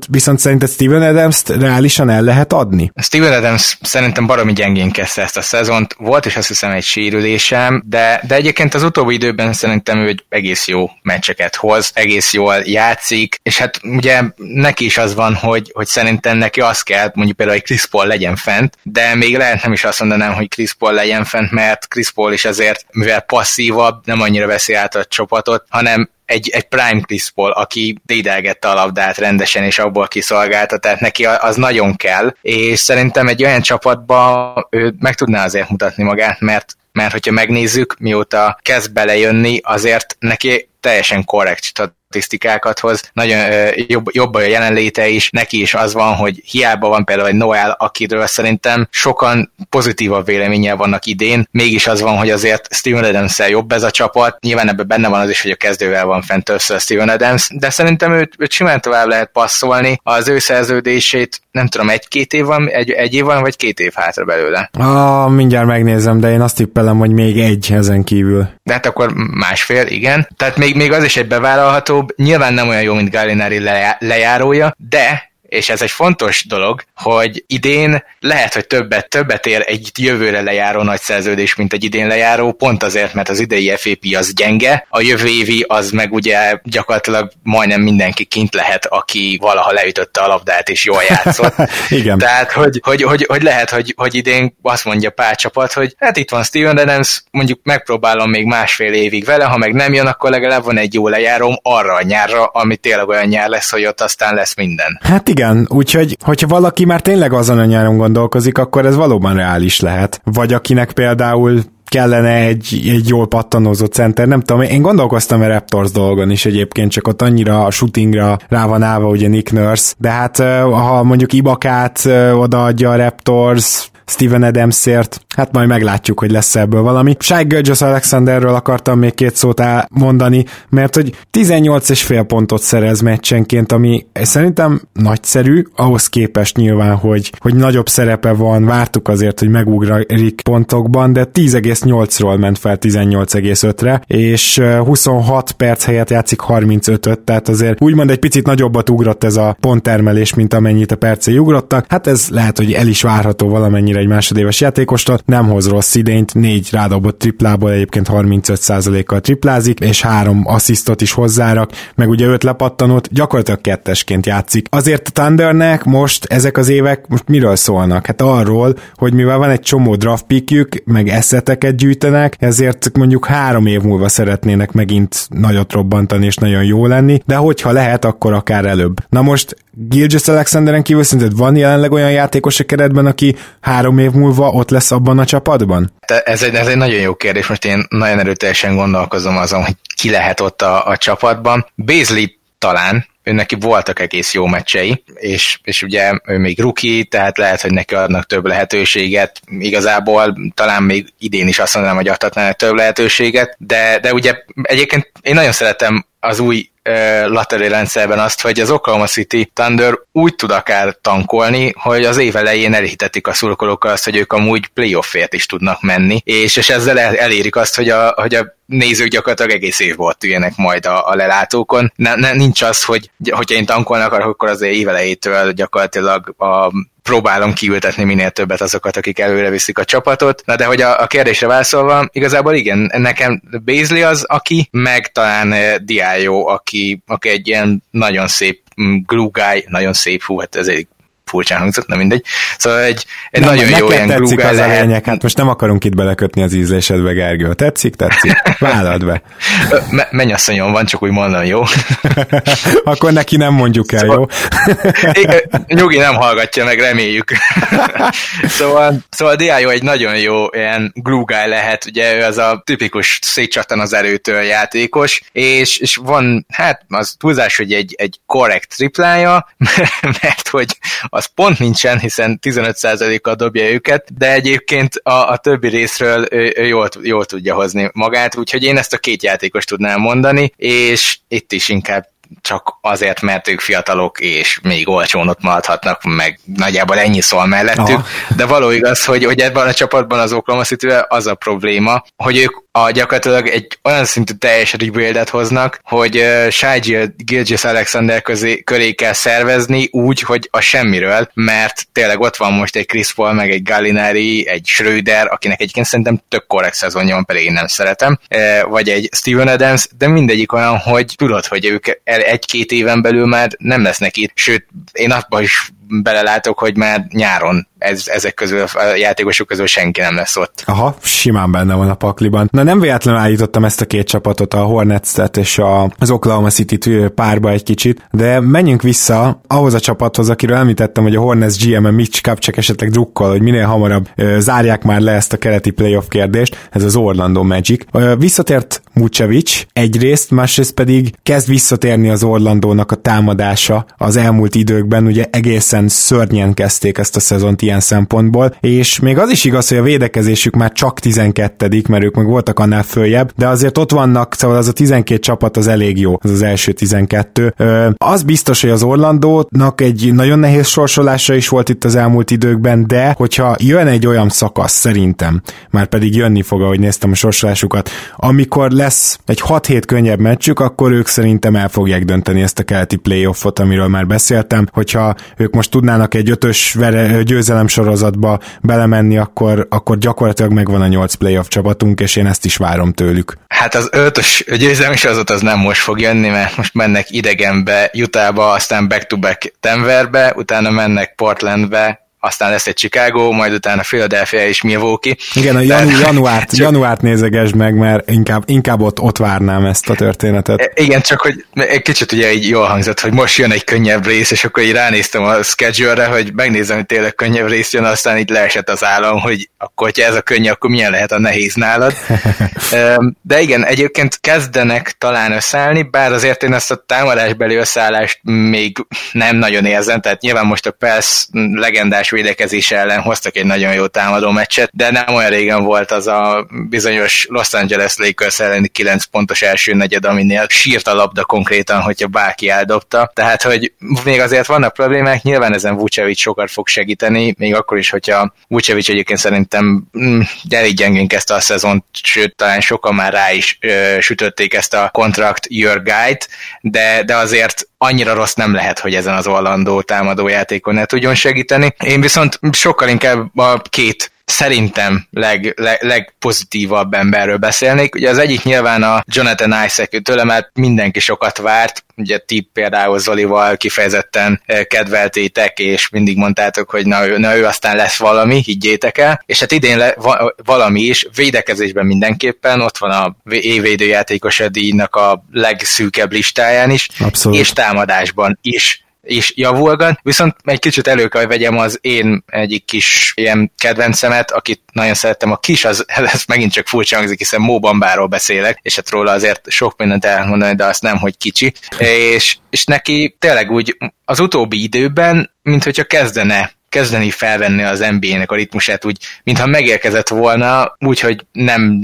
viszont szerinted Steven Adams-t reálisan el lehet adni? Steven Adams szerintem baromi gyengén kezdte ezt a szezont. Volt is azt hiszem egy sérülésem, de egyébként az utóbbi időben szerintem ő egy egész jó meccseket hoz, egész jól játszik, és hát ugye neki is az van, hogy szerintem neki az kell, mondjuk például, hogy Chris Paul legyen fent, de még lehet nem is azt mondanám, hogy Chris Paul legyen fent, mert Chris Paul is azért, mivel passzívabb, nem annyira veszi át a csapatot, hanem egy prime Chris Paul, aki dédelgette a labdát rendesen, és abból kiszolgálta, tehát neki az nagyon kell, és szerintem egy olyan csapatban ő meg tudná azért mutatni magát, mert hogyha megnézzük, mióta kezd belejönni, azért neki teljesen korrekt statisztikákat hoz, nagyon jobb a jelenléte is, neki is az van, hogy hiába van például egy Noel, akiről szerintem sokan pozitívabb véleménnyel vannak idén, mégis az van, hogy azért Steven Adams-szel jobb ez a csapat, nyilván ebben benne van az is, hogy a kezdővel van fent össze Steven Adams, de szerintem őt simán tovább lehet passzolni, az ő szerződését nem tudom, egy év van, vagy 2 év hátra belőle. Mindjárt megnézem, de én azt tippelem, hogy még egy ezen kívül. De hát akkor másfél, igen. Tehát még az is egy bevállalhatóbb, nyilván nem olyan jó, mint Gallinari lejárója, de és ez egy fontos dolog, hogy idén lehet, hogy többet ér egy jövőre lejáró nagy szerződés, mint egy idén lejáró, pont azért, mert az idei FAP az gyenge, a jövő évi az meg ugye gyakorlatilag majdnem mindenki kint lehet, aki valaha leütötte a labdát és jól játszott. Igen. Tehát, hogy lehet, hogy idén azt mondja pár csapat, hogy hát itt van Steven Adams, mondjuk megpróbálom még másfél évig vele, ha meg nem jön, akkor legalább van egy jó lejárom arra a nyárra, ami tényleg olyan nyár lesz, hogy ott aztán lesz minden. Hát igen, úgyhogy, hogyha valaki már tényleg azon a nyáron gondolkozik, akkor ez valóban reális lehet. Vagy akinek például kellene egy jól pattanózó center, nem tudom, én gondolkoztam a Raptors dolgon is egyébként, csak ott annyira a shootingra rá van állva ugye Nick Nurse, de hát ha mondjuk Ibakát odaadja a Raptors Steven Adamsért, hát majd meglátjuk, hogy lesz ebből valami. Shai Gilgeous-Alexanderről akartam még két szót mondani, mert hogy 18,5 pontot szerez meccsenként, ami szerintem nagyszerű, ahhoz képest nyilván, hogy nagyobb szerepe van, vártuk azért, hogy megugrik pontokban, de 10,8-ról ment fel 18,5-re, és 26 perc helyett játszik 35-öt, tehát azért úgymond egy picit nagyobbat ugrott ez a ponttermelés, mint amennyit a percei ugrottak, hát ez lehet, hogy el is várható valamennyire egy másodéves játékostól, nem hoz rossz idényt, 4 rádobott triplából egyébként 35%-kal triplázik, és 3 asszisztot is hozzárak, meg ugye 5 lepattanót, gyakorlatilag kettesként játszik. Azért a Thundernek most ezek az évek most miről szólnak? Hát arról, hogy mivel van egy csomó draft pickjük, meg eszeteket gyűjtenek, ezért mondjuk 3 év múlva szeretnének megint nagyot robbantani és nagyon jó lenni, de hogyha lehet, akkor akár előbb. Na most Gilgeous-Alexanderen kívül szerinted van jelenleg olyan játékos a keretben, aki 3 év múlva ott lesz abban a csapatban? Ez egy nagyon jó kérdés, most én nagyon erőteljesen gondolkozom azon, hogy ki lehet ott a csapatban. Beasley talán, neki voltak egész jó meccsei, és ugye ő még rookie, tehát lehet, hogy neki adnak több lehetőséget. Igazából talán még idén is azt mondanám, hogy adhatnának több lehetőséget, de ugye egyébként én nagyon szeretem az új laterális rendszerben azt, hogy az Oklahoma City Thunder úgy tud akár tankolni, hogy az év elején elhitetik a szurkolókkal azt, hogy ők amúgy playoffért is tudnak menni, és ezzel elérik azt, hogy a nézők gyakorlatilag egész évben ott üljenek majd a lelátókon. Nincs az, hogy hogyha én tankolnak, akkor az év elejétől gyakorlatilag próbálom kiültetni minél többet azokat, akik előre viszik a csapatot. Na de hogy a kérdésre válaszolva, igazából igen, nekem Beasley az, aki, meg talán Diallo, aki egy ilyen nagyon szép glue guy, nagyon szép, hát ezért furcsán hangzott, na mindegy. Szóval egy nem, nagyon jó ilyen glue guy lehet. Hát most nem akarunk itt belekötni az ízlésedbe, Gergő. Tetszik? Vállald be. Mennyasszonyom van, csak úgy mondom, jó? Akkor neki nem mondjuk el, szóval, jó? Nyugi nem hallgatja meg, reméljük. Szóval Diallo egy nagyon jó ilyen glue guy lehet, ugye ő az a tipikus szétcsattan az erőtől játékos, és van, hát az túlzás, hogy egy korrekt triplája, mert hogy az pont nincsen, hiszen 15%-kal dobja őket, de egyébként a többi részről ő jól tudja hozni magát, úgyhogy én ezt a két játékost tudnám mondani, és itt is inkább csak azért, mert ők fiatalok, és még olcsón ott maradhatnak, meg nagyjából ennyi szól mellettük, De való igaz, hogy ebben a csapatban az Oklahoma City-vel az a probléma, hogy ők gyakorlatilag egy olyan szintű teljes rebuild-et hoznak, hogy Shai Gilgeous-Alexander köré kell szervezni úgy, hogy a semmiről, mert tényleg ott van most egy Chris Paul, meg egy Gallinari, egy Schröder, akinek egyébként szerintem tök korrekt szezonja van, pedig én nem szeretem, vagy egy Steven Adams, de mindegyik olyan, hogy tudod, hogy ők egy-két éven belül már nem lesznek itt, sőt, én abban is belelátok, hogy már nyáron ezek közül, a játékosok közül senki nem lesz ott. Aha, simán benne van a pakliban. Na nem véletlenül állítottam ezt a két csapatot, a Hornets-et és az Oklahoma City-t párba egy kicsit, de menjünk vissza ahhoz a csapathoz, akiről említettem, hogy a Hornets GM-e Mitch Kupchak esetleg drukkol, hogy minél hamarabb zárják már le ezt a keleti playoff kérdést, ez az Orlando Magic. Visszatért Vučević egyrészt, másrészt pedig kezd visszatérni az Orlandónak a támadása az elmúlt időkben, ugye egészen szörnyen kezdték ezt a szezont, ilyen szempontból, és még az is igaz, hogy a védekezésük már csak 12-dik, mert ők meg voltak annál följebb, de azért ott vannak, szóval az a 12 csapat az elég jó, az az első 12. Az biztos, hogy az Orlandónak egy nagyon nehéz sorsolása is volt itt az elmúlt időkben, de hogyha jön egy olyan szakasz, szerintem, már pedig jönni fog, ahogy néztem a sorsolásukat, amikor lesz egy 6-7 könnyebb meccsük, akkor ők szerintem el fogják dönteni ezt a keleti playoffot, amiről már beszéltem, hogyha ők most tudnának egy 5-ös győzelem sorozatba belemenni, akkor gyakorlatilag megvan a 8 playoff csapatunk, és én ezt is várom tőlük. Hát az 5-ös győzelem sorozat az nem most fog jönni, mert most mennek idegenbe, Utahba, aztán back-to-back Denverbe, utána mennek Portlandbe, aztán lesz egy Chicago, majd utána Philadelphia és Milwaukee. Igen, a januárt nézegesd meg, mert inkább ott várnám ezt a történetet. Igen, csak hogy egy kicsit ugye így jól hangzott, hogy most jön egy könnyebb rész, és akkor így ránéztem a schedule-re, hogy megnézem, hogy tényleg könnyebb rész jön, aztán így leesett az állam, hogy akkor, ha ez a könnyű, akkor milyen lehet a nehéz nálad. De igen, egyébként kezdenek talán összeállni, bár azért én ezt a támadásbeli összeállást még nem nagyon érzem, tehát nyilván most a Pels legendás védekezés ellen hoztak egy nagyon jó támadó meccset, de nem olyan régen volt az a bizonyos Los Angeles Lakers elleni 9 pontos első negyed, aminél sírt a labda konkrétan, hogyha bárki eldobta. Tehát, hogy még azért vannak problémák, nyilván ezen Vučević sokat fog segíteni, még akkor is, hogyha Vučević egyébként szerintem elég gyengén kezdte a szezont, sőt, talán sokan már rá is sütötték ezt a contract your guide, de azért annyira rossz nem lehet, hogy ezen az Orlandó támadójátékon ne tudjon segíteni. Én viszont sokkal inkább a két szerintem legpozitívabb emberről beszélnék. Ugye az egyik nyilván a Jonathan Isaac, tőle már mindenki sokat várt, ugye ti például Zolival kifejezetten kedveltétek, és mindig mondtátok, hogy na ő aztán lesz valami, higgyétek el, és hát idén valami is, védekezésben mindenképpen, ott van a évvédőjátékos a díjnak a legszűkebb listáján is, abszolút. És támadásban is javulgan, viszont egy kicsit elő kell, hogy vegyem az én egyik kis ilyen kedvencemet, akit nagyon szerettem, ez megint csak furcsa hangzik, hiszen Mo Bambáról beszélek, és hát róla azért sok mindent elmondani, de azt nem, hogy kicsi, és neki tényleg úgy az utóbbi időben, mint hogyha kezdeni felvenni az NBA-nek a ritmusát, úgy, mintha megérkezett volna, úgyhogy nem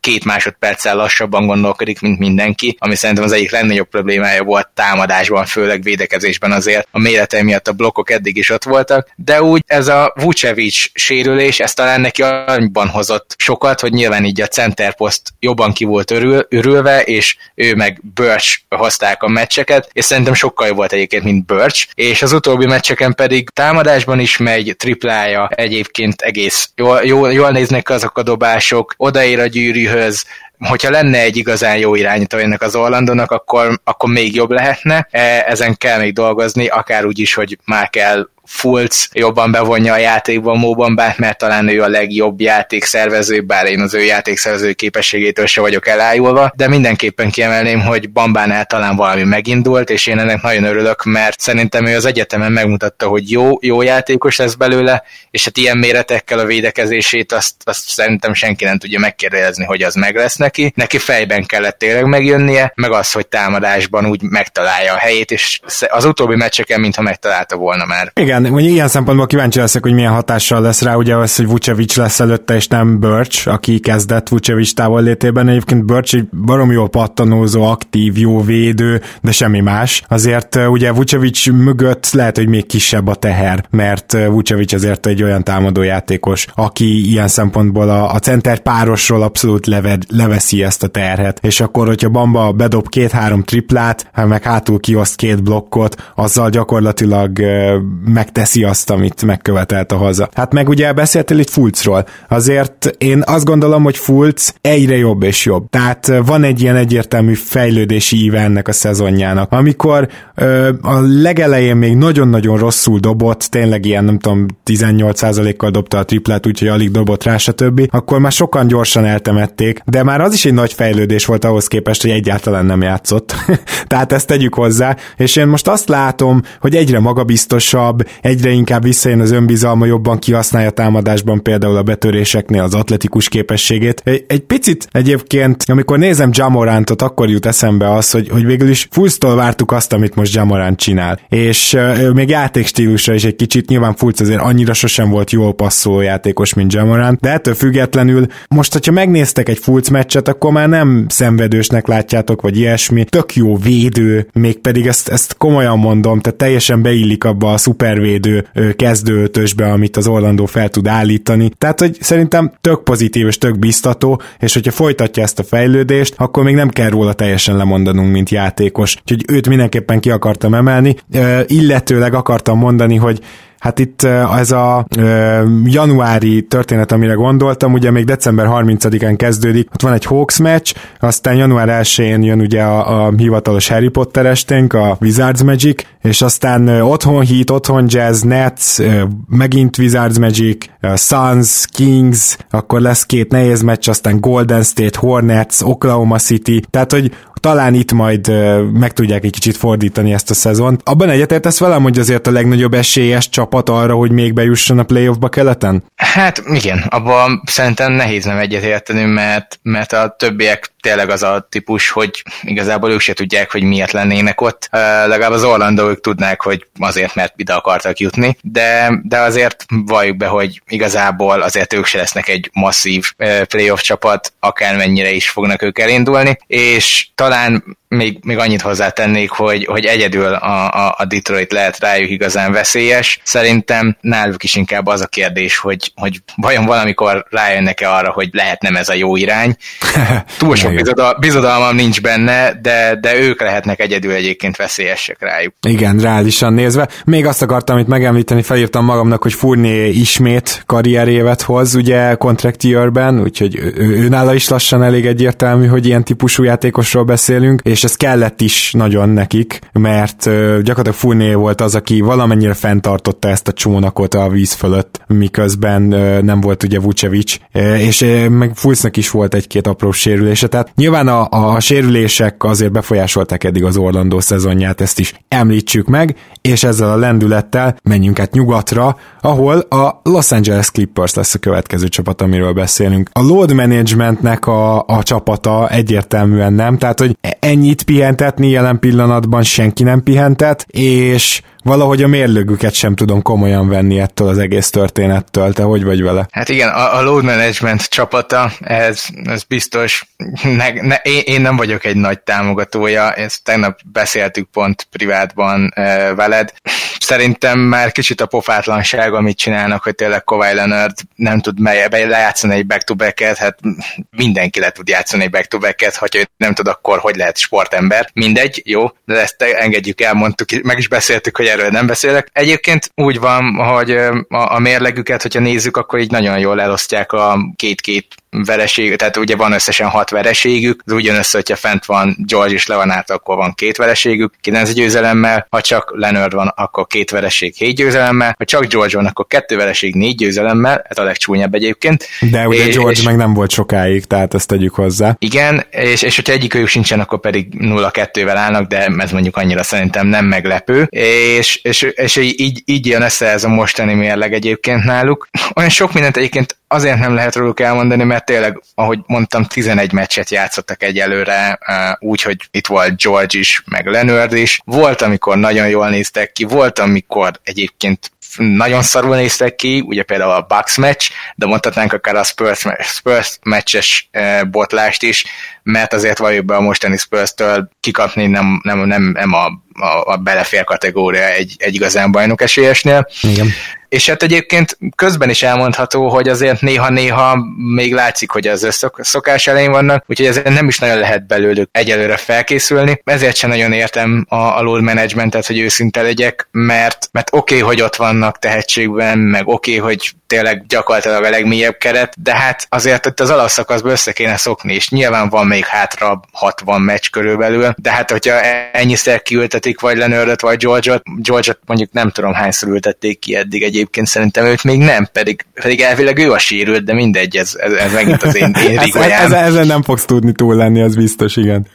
2 másodperccel lassabban gondolkodik, mint mindenki, ami szerintem az egyik legnagyobb problémája volt támadásban, főleg védekezésben azért. A mérete miatt a blokkok eddig is ott voltak, de úgy ez a Vučević sérülés, ez talán neki annyiban hozott sokat, hogy nyilván így a centerpost jobban ki volt örülve, és ő meg Birch hozták a meccseket, és szerintem sokkal jobb volt egyébként, mint Birch, és az utóbbi meccseken pedig támadás is megy, triplája egyébként egész. Jól néznek azok a dobások, odaér a gyűrűhöz, hogyha lenne egy igazán jó irányító ennek az Orlandónak, akkor még jobb lehetne. Ezen kell még dolgozni, akár úgy is, hogy Markelle Fultz jobban bevonja a játékban Mo Bambát, mert talán ő a legjobb játékszervező, bár én az ő játékszervező képességétől se vagyok elájulva, de mindenképpen kiemelném, hogy Bambánál talán valami megindult, és én ennek nagyon örülök, mert szerintem ő az egyetemen megmutatta, hogy jó játékos lesz belőle, és hát ilyen méretekkel a védekezését, azt szerintem senki nem tudja megkérdezni, hogy az meg lesz neki. Neki fejben kellett tényleg megjönnie, meg az, hogy támadásban úgy megtalálja a helyét, és az utóbbi meccseken, mintha megtalálta volna már. Igen, mondjuk ilyen szempontból kíváncsi leszek, hogy milyen hatással lesz rá, ugye az, hogy Vučević lesz előtte, és nem Birch, aki kezdett Vučević távollétében. Egyébként Birch egy barom jól pattanózó, aktív, jó védő, de semmi más. Azért ugye Vučević mögött lehet, hogy még kisebb a teher, mert Vučević azért egy olyan támadó játékos, aki ilyen szempontból a center párosról abszolút leveszi ezt a terhet. És akkor, hogyha Bamba bedob 2-3 triplát, meg hátul kioszt 2 blokkot, azzal gyakorlatilag megteszi azt, amit megkövetelt a haza. Hát meg ugye beszéltél itt Fultzról. Azért én azt gondolom, hogy Fultz egyre jobb és jobb. Tehát van egy ilyen egyértelmű fejlődési íve ennek a szezonjának. Amikor a legelején még nagyon-nagyon rosszul dobott, tényleg ilyen, nem tudom, 18%-kal dobta a triplát, úgyhogy alig dobott rá, stb., akkor már sokan gyorsan eltemették, de már az is egy nagy fejlődés volt ahhoz képest, hogy egyáltalán nem játszott. Tehát ezt tegyük hozzá, és én most azt látom, hogy egyre magabiztosabb, egyre inkább visszajön az önbizalma, jobban kihasználja támadásban például a betöréseknél az atletikus képességét. Egy picit egyébként, amikor nézem Ja Morantot, akkor jut eszembe az, hogy végül is Fultztól vártuk azt, amit most Ja Morant csinál. És még játékstílusra is egy kicsit, nyilván Fultz azért annyira sosem volt jól passzoló játékos, mint Ja Morant, de ettől függetlenül most, hogyha megnéztek egy Fultz meccset, akkor már nem szenvedősnek látjátok, vagy ilyesmi. Tök jó védő, mégpedig ezt komolyan mondom, tehát teljesen beillik abba a szupervédő kezdőötösbe, amit az Orlandó fel tud állítani. Tehát, hogy szerintem tök pozitív és tök biztató, és hogyha folytatja ezt a fejlődést, akkor még nem kell róla teljesen lemondanunk, mint játékos. Úgyhogy őt mindenképpen ki akartam emelni, illetőleg akartam mondani, hogy hát itt ez a januári történet, amire gondoltam, ugye még december 30-án kezdődik, ott van egy Hawks meccs, aztán január 1-én jön ugye a hivatalos Harry Potter esténk, a Wizards Magic, és aztán otthon Heat, otthon Jazz, Nets, megint Wizards Magic, Suns, Kings, akkor lesz két nehéz meccs, aztán Golden State, Hornets, Oklahoma City, tehát hogy talán itt majd meg tudják egy kicsit fordítani ezt a szezont. Abban egyetértesz velem, hogy azért a legnagyobb esélyes csapat arra, hogy még bejusson a playoffba keleten? Hát igen, abban szerintem nehéz nem egyetérteni, mert a többiek tényleg az a típus, hogy igazából ők se tudják, hogy miért lennének ott. Legalább az Orlando ők tudnák, hogy azért, mert ide akartak jutni, de azért valljuk be, hogy igazából azért ők se lesznek egy masszív playoff csapat, akármennyire is fognak ők elindulni, és talán még annyit hozzátennék, hogy egyedül a Detroit lehet rájuk igazán veszélyes. Szerintem náluk is inkább az a kérdés, hogy vajon valamikor rájönnek-e arra, hogy lehet nem ez a jó irány. Túl sok bizodalmam nincs benne, de ők lehetnek egyedül egyébként veszélyesek rájuk. Igen, reálisan nézve. Még azt akartam itt megemlíteni, felírtam magamnak, hogy Fournier ismét karrierévet hoz, ugye contract year-ben, úgyhogy őnála is lassan elég egyértelmű, hogy ilyen típusú játékosról beszélünk, és ez kellett is nagyon nekik, mert gyakorlatilag Fournier volt az, aki valamennyire fenntartotta ezt a csónakot a víz fölött, miközben nem volt ugye Vučević, és meg Fultznak is volt egy-két apró sérülése, tehát nyilván a sérülések azért befolyásolták eddig az Orlandó szezonját, ezt is említsük meg, és ezzel a lendülettel menjünk át nyugatra, ahol a Los Angeles Clippers lesz a következő csapat, amiről beszélünk. A load managementnek a csapata egyértelműen nem, tehát hogy ennyit pihentetni jelen pillanatban senki nem pihentet, és valahogy a mérlegüket sem tudom komolyan venni ettől az egész történettől. Te hogy vagy vele? Hát igen, a load management csapata, ez biztos, én nem vagyok egy nagy támogatója, ezt tegnap beszéltük pont privátban veled. Szerintem már kicsit a pofátlanság, amit csinálnak, hogy tényleg Kawhi Leonard nem tud lejátszani egy back-to-backet, hát mindenki le tud játszani egy back-to-backet, ha ő nem tud, akkor hogy lehet sportember? Mindegy, jó, de ezt engedjük el, mondtuk, meg is beszéltük, hogy erről nem beszélek. Egyébként úgy van, hogy a mérlegüket, hogyha nézzük, akkor így nagyon jól elosztják a két-két vereség, tehát ugye van összesen 6 vereségük, az ugyanössze, hogyha fent van George és Leonard, akkor van 2 vereségük, 9 győzelemmel, ha csak Leonard van, akkor 2 vereség 7 győzelemmel, ha csak George van, akkor 2 vereség 4 győzelemmel, ez a legcsúnyabb egyébként. De ugye George meg nem volt sokáig, tehát ezt tegyük hozzá. Igen, és hogyha egyikőjük sincsen, akkor pedig 0-2-vel állnak, de ez mondjuk annyira szerintem nem meglepő, és így jön össze ez a mostani mérleg egyébként náluk. Olyan sok mindent egyébként azért nem lehet róluk elmondani, mert tényleg, ahogy mondtam, 11 meccset játszottak egyelőre, úgy, hogy itt volt George is, meg Leonard is. Volt, amikor nagyon jól néztek ki, volt, amikor egyébként nagyon szarul néztek ki, ugye például a Bucks meccs, de mondhatnánk akár a Spurs meccses botlást is, mert azért valljuk be a mostani Spurs-től kikapni nem a belefér kategória egy igazán bajnok esélyesnél. Igen. És hát egyébként közben is elmondható, hogy azért néha-néha még látszik, hogy az összeszokás elején vannak, úgyhogy ezért nem is nagyon lehet belőlük egyelőre felkészülni. Ezért sem nagyon értem a load managementet, hogy őszinte legyek, mert oké, hogy ott vannak tehetségben, meg oké, hogy tényleg gyakorlatilag a legmélyebb keret, de hát azért itt az alapszakaszban össze kéne szokni, és nyilván van még hátra 60 meccs körülbelül, de hát hogyha ennyiszer kiültetik, vagy Leonardot, vagy George-ot mondjuk nem tudom hányszor ültették ki eddig egyébként, szerintem őt még nem, pedig elvileg ő a sérült, de mindegy, ez megint az én rigójám. Ezen nem fogsz tudni túl lenni, az biztos, igen.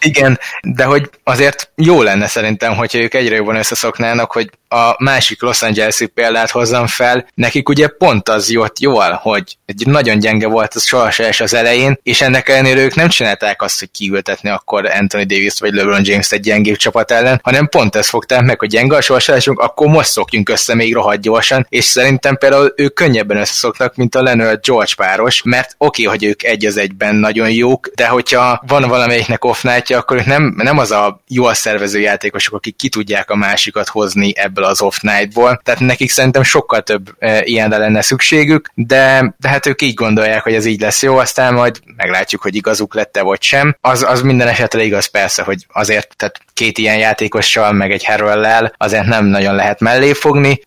Igen, de hogy azért jó lenne szerintem, hogyha ők egyre jobban összeszoknának, hogy a másik Los Angeles-i példát hozzam fel, nekik ugye pont az jött jól, hogy egy nagyon gyenge volt az sorsás az elején, és ennek ellenére ők nem csinálták azt, hogy kiültetni akkor Anthony Davis-t vagy LeBron James-t egy gyengébb csapat ellen, hanem pont ezt fogták meg, hogy gyenge a sorsásunk, akkor most szokjunk össze még rohadt gyorsan, és szerintem például ők könnyebben összeszoknak, mint a Leonard-George páros, mert oké, hogy ők egy az egyben nagyon jók, de hogyha van valamelyiknek off night-ja, akkor ők nem az a jól szervező játékosok, akik ki tudják a másikat hozni ebből az off night-ból. Tehát nekik szerintem sokkal több ilyenre lenne szükségük, de hát ők így gondolják, hogy ez így lesz jó, aztán majd meglátjuk, hogy igazuk lett-e vagy sem. Az minden esetre igaz persze, hogy azért, tehát két ilyen játékossal, meg egy Harrell-lel azért nem nagyon lehet mellé fogni.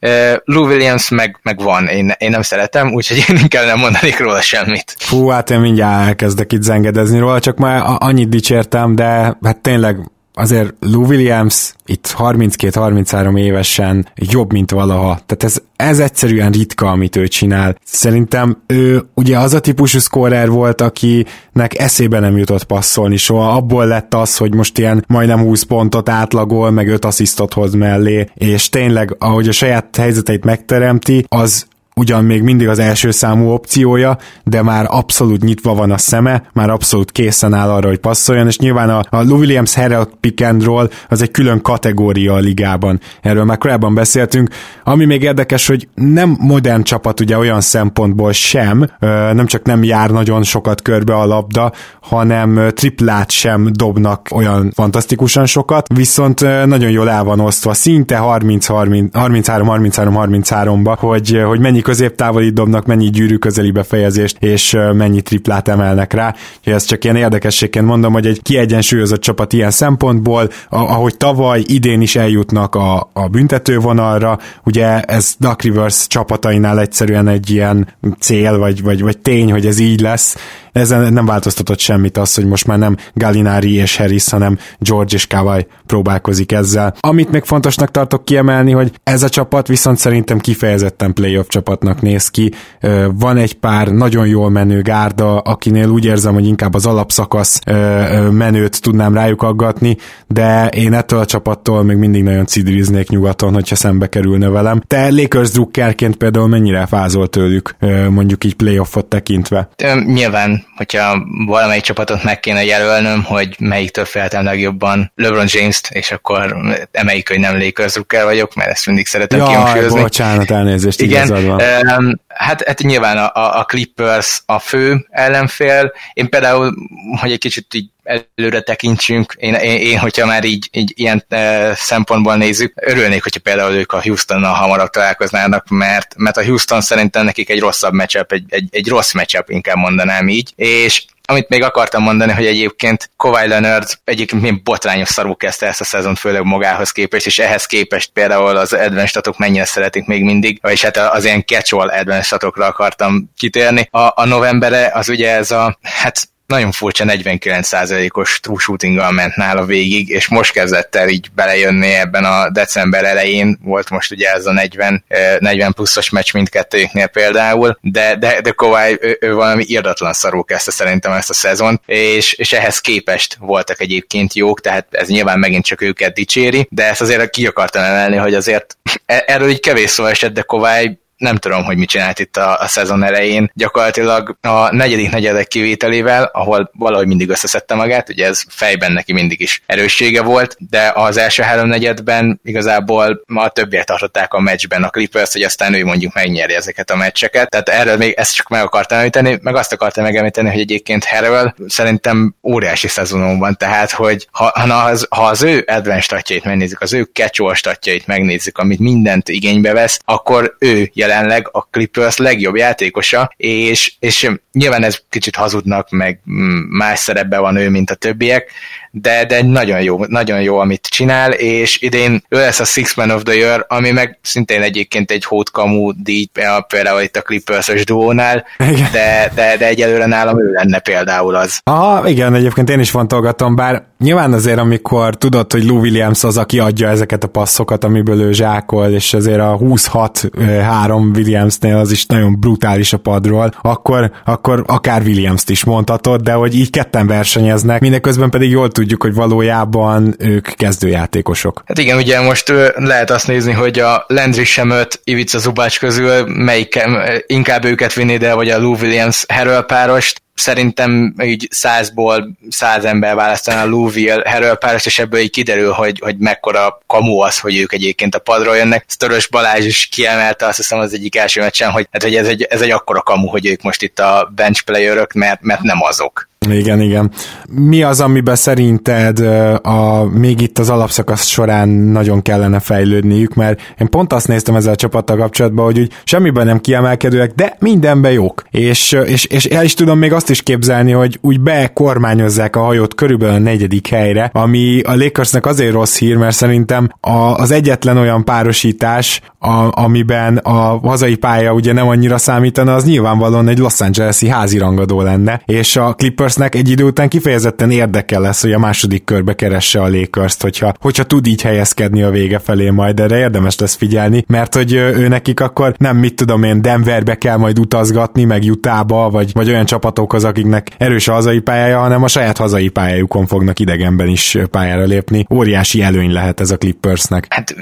Lou Williams meg van, én nem szeretem, úgyhogy én inkább nem mondanék róla semmit. Hú, hát én mindjárt elkezdek itt zengedezni róla, csak már annyit dicsértem, de hát tényleg azért Lou Williams itt 32-33 évesen jobb, mint valaha. Tehát ez egyszerűen ritka, amit ő csinál. Szerintem ő ugye az a típusú szkorer volt, akinek eszébe nem jutott passzolni soha. Abból lett az, hogy most ilyen majdnem 20 pontot átlagol, meg 5 asszisztot hoz mellé, és tényleg, ahogy a saját helyzeteit megteremti, az ugyan még mindig az első számú opciója, de már abszolút nyitva van a szeme, már abszolút készen áll arra, hogy passzoljon, és nyilván a Lou Williams Harrell pick and roll az egy külön kategória a ligában. Erről már korábban beszéltünk. Ami még érdekes, hogy nem modern csapat ugye olyan szempontból sem, nem csak nem jár nagyon sokat körbe a labda, hanem triplát sem dobnak olyan fantasztikusan sokat, viszont nagyon jól el van osztva, szinte 33-33-33-ba, hogy mennyi középtávolít dobnak, mennyi gyűrű közeli befejezést, és mennyi triplát emelnek rá. Ezt csak ilyen érdekességként mondom, hogy egy kiegyensúlyozott csapat ilyen szempontból, ahogy tavaly, idén is eljutnak a büntetővonalra, ugye ez Doc Rivers csapatainál egyszerűen egy ilyen cél, vagy tény, hogy ez így lesz. Ezen nem változtatott semmit az, hogy most már nem Gallinari és Harris, hanem George és Kawhi próbálkozik ezzel. Amit még fontosnak tartok kiemelni, hogy ez a csapat viszont szerintem kifejezetten playoff csapatnak néz ki. Van egy pár nagyon jól menő gárda, akinél úgy érzem, hogy inkább az alapszakasz menőt tudnám rájuk aggatni, de én ettől a csapattól még mindig nagyon cidriznék nyugaton, hogyha szembe kerülne velem. Te Lakers drukkerként például mennyire fázol tőlük, mondjuk így playoffot tekintve? Nyilván, hogyha valamelyik csapatot meg kéne jelölnöm, hogy melyiktől féltem legjobban LeBron James-t, és akkor emeljük, hogy nem Lakers drukker vagyok, mert ezt mindig szeretem kihangsúlyozni. Bocsánat, elnézést, igazad van. Hát nyilván a Clippers a fő ellenfél. Én például, hogy egy kicsit így előre tekintsünk, én hogyha már így ilyen szempontból nézzük, örülnék, hogyha például ők a Houstonnal hamarabb találkoznának, mert a Houston szerintem nekik egy rosszabb matchup, egy rossz matchup, inkább mondanám így, és amit még akartam mondani, hogy egyébként Kawhi Leonard egyébként milyen botrányos szarul kezdte ezt a szezont, főleg magához képest, és ehhez képest például az advanced statok mennyire szeretik még mindig, és hát az ilyen catch-all advanced statokra akartam kitérni. A novembere az ugye ez a, hát nagyon furcsa 49%-os true shootinggal ment nála végig, és most kezdett el így belejönni ebben a december elején, volt most ugye ez a 40 pluszos meccs mindkettőjüknél például, de Kawhi ő valami irdatlan szarul kezdte szerintem ezt a szezont, és ehhez képest voltak egyébként jók, tehát ez nyilván megint csak őket dicséri, de ezt azért ki akartam emelni, hogy azért erről így kevés szó esett, de Kawhi nem tudom, hogy mit csinált itt a szezon elején. Gyakorlatilag a negyedik negyedek kivételével, ahol valahogy mindig összeszedte magát, ugye ez fejben neki mindig is erőssége volt, de az első három negyedben igazából a többiek tartották a meccsben a Clippers, hogy aztán ő mondjuk megnyeri ezeket a meccseket. Tehát erről még ezt csak meg akartam említeni, meg azt akartam megemlíteni, hogy egyébként Harrell szerintem óriási szezonon van, tehát hogy ha az ő advanced statjait megnézzük, az ő catch-all statjait megnézzük, amit mindent igénybe vesz, akkor ő jelenleg a Clippers legjobb játékosa, és nyilván ez kicsit hazudnak, meg más szerepben van ő, mint a többiek, de nagyon jó, amit csinál, és idén ő lesz a Six Man of the Year, ami meg szintén egyébként egy hótkamú díj, például itt a Clippers-ös duónál, de egyelőre nálam ő lenne például az. Aha, igen, egyébként én is fontolgatom, bár Nyilván azért, amikor tudod, hogy Lou Williams az, aki adja ezeket a passzokat, amiből ő zsákol, és azért a 26-3 Williamsnél az is nagyon brutális a padról, akkor akár Williamst is mondhatod, de hogy így ketten versenyeznek, mindeközben pedig jól tudjuk, hogy valójában ők kezdőjátékosok. Hát igen, ugye most lehet azt nézni, hogy a Landry sem öt Ivica Zubács közül melyik inkább őket vinni, de vagy a Lou Williams-Harrell párost. Szerintem így 100-ból 100 ember választaná a Louville-Harrell párost, és ebből így kiderül, hogy mekkora kamu az, hogy ők egyébként a padról jönnek. Törös Balázs is kiemelte, azt hiszem az egyik első meccsen, hogy ez egy akkora kamu, hogy ők most itt a bench playerök, mert nem azok. Igen. Mi az, amiben szerinted még itt az alapszakasz során nagyon kellene fejlődniük, mert én pont azt néztem ezzel a csapattal kapcsolatban, hogy úgy semmiben nem kiemelkedőek, de mindenben jók. És el is tudom még azt is képzelni, hogy úgy bekormányozzák a hajót körülbelül a 4. helyre, ami a Lakersnek azért rossz hír, mert szerintem az egyetlen olyan párosítás, amiben a hazai pálya ugye nem annyira számítana, az nyilvánvalóan egy Los Angeles-i házirangadó lenne, és a Clippers egy idő után kifejezetten érdekel lesz, hogy a második körbe keresse a Lakerst, hogyha tud így helyezkedni a vége felé majd, erre érdemes lesz figyelni, mert hogy ő nekik akkor nem Denverbe kell majd utazgatni, meg Utahba, vagy olyan csapatokhoz, akiknek erős a hazai pályája, hanem a saját hazai pályájukon fognak idegenben is pályára lépni. Óriási előny lehet ez a Clippersnek. Hát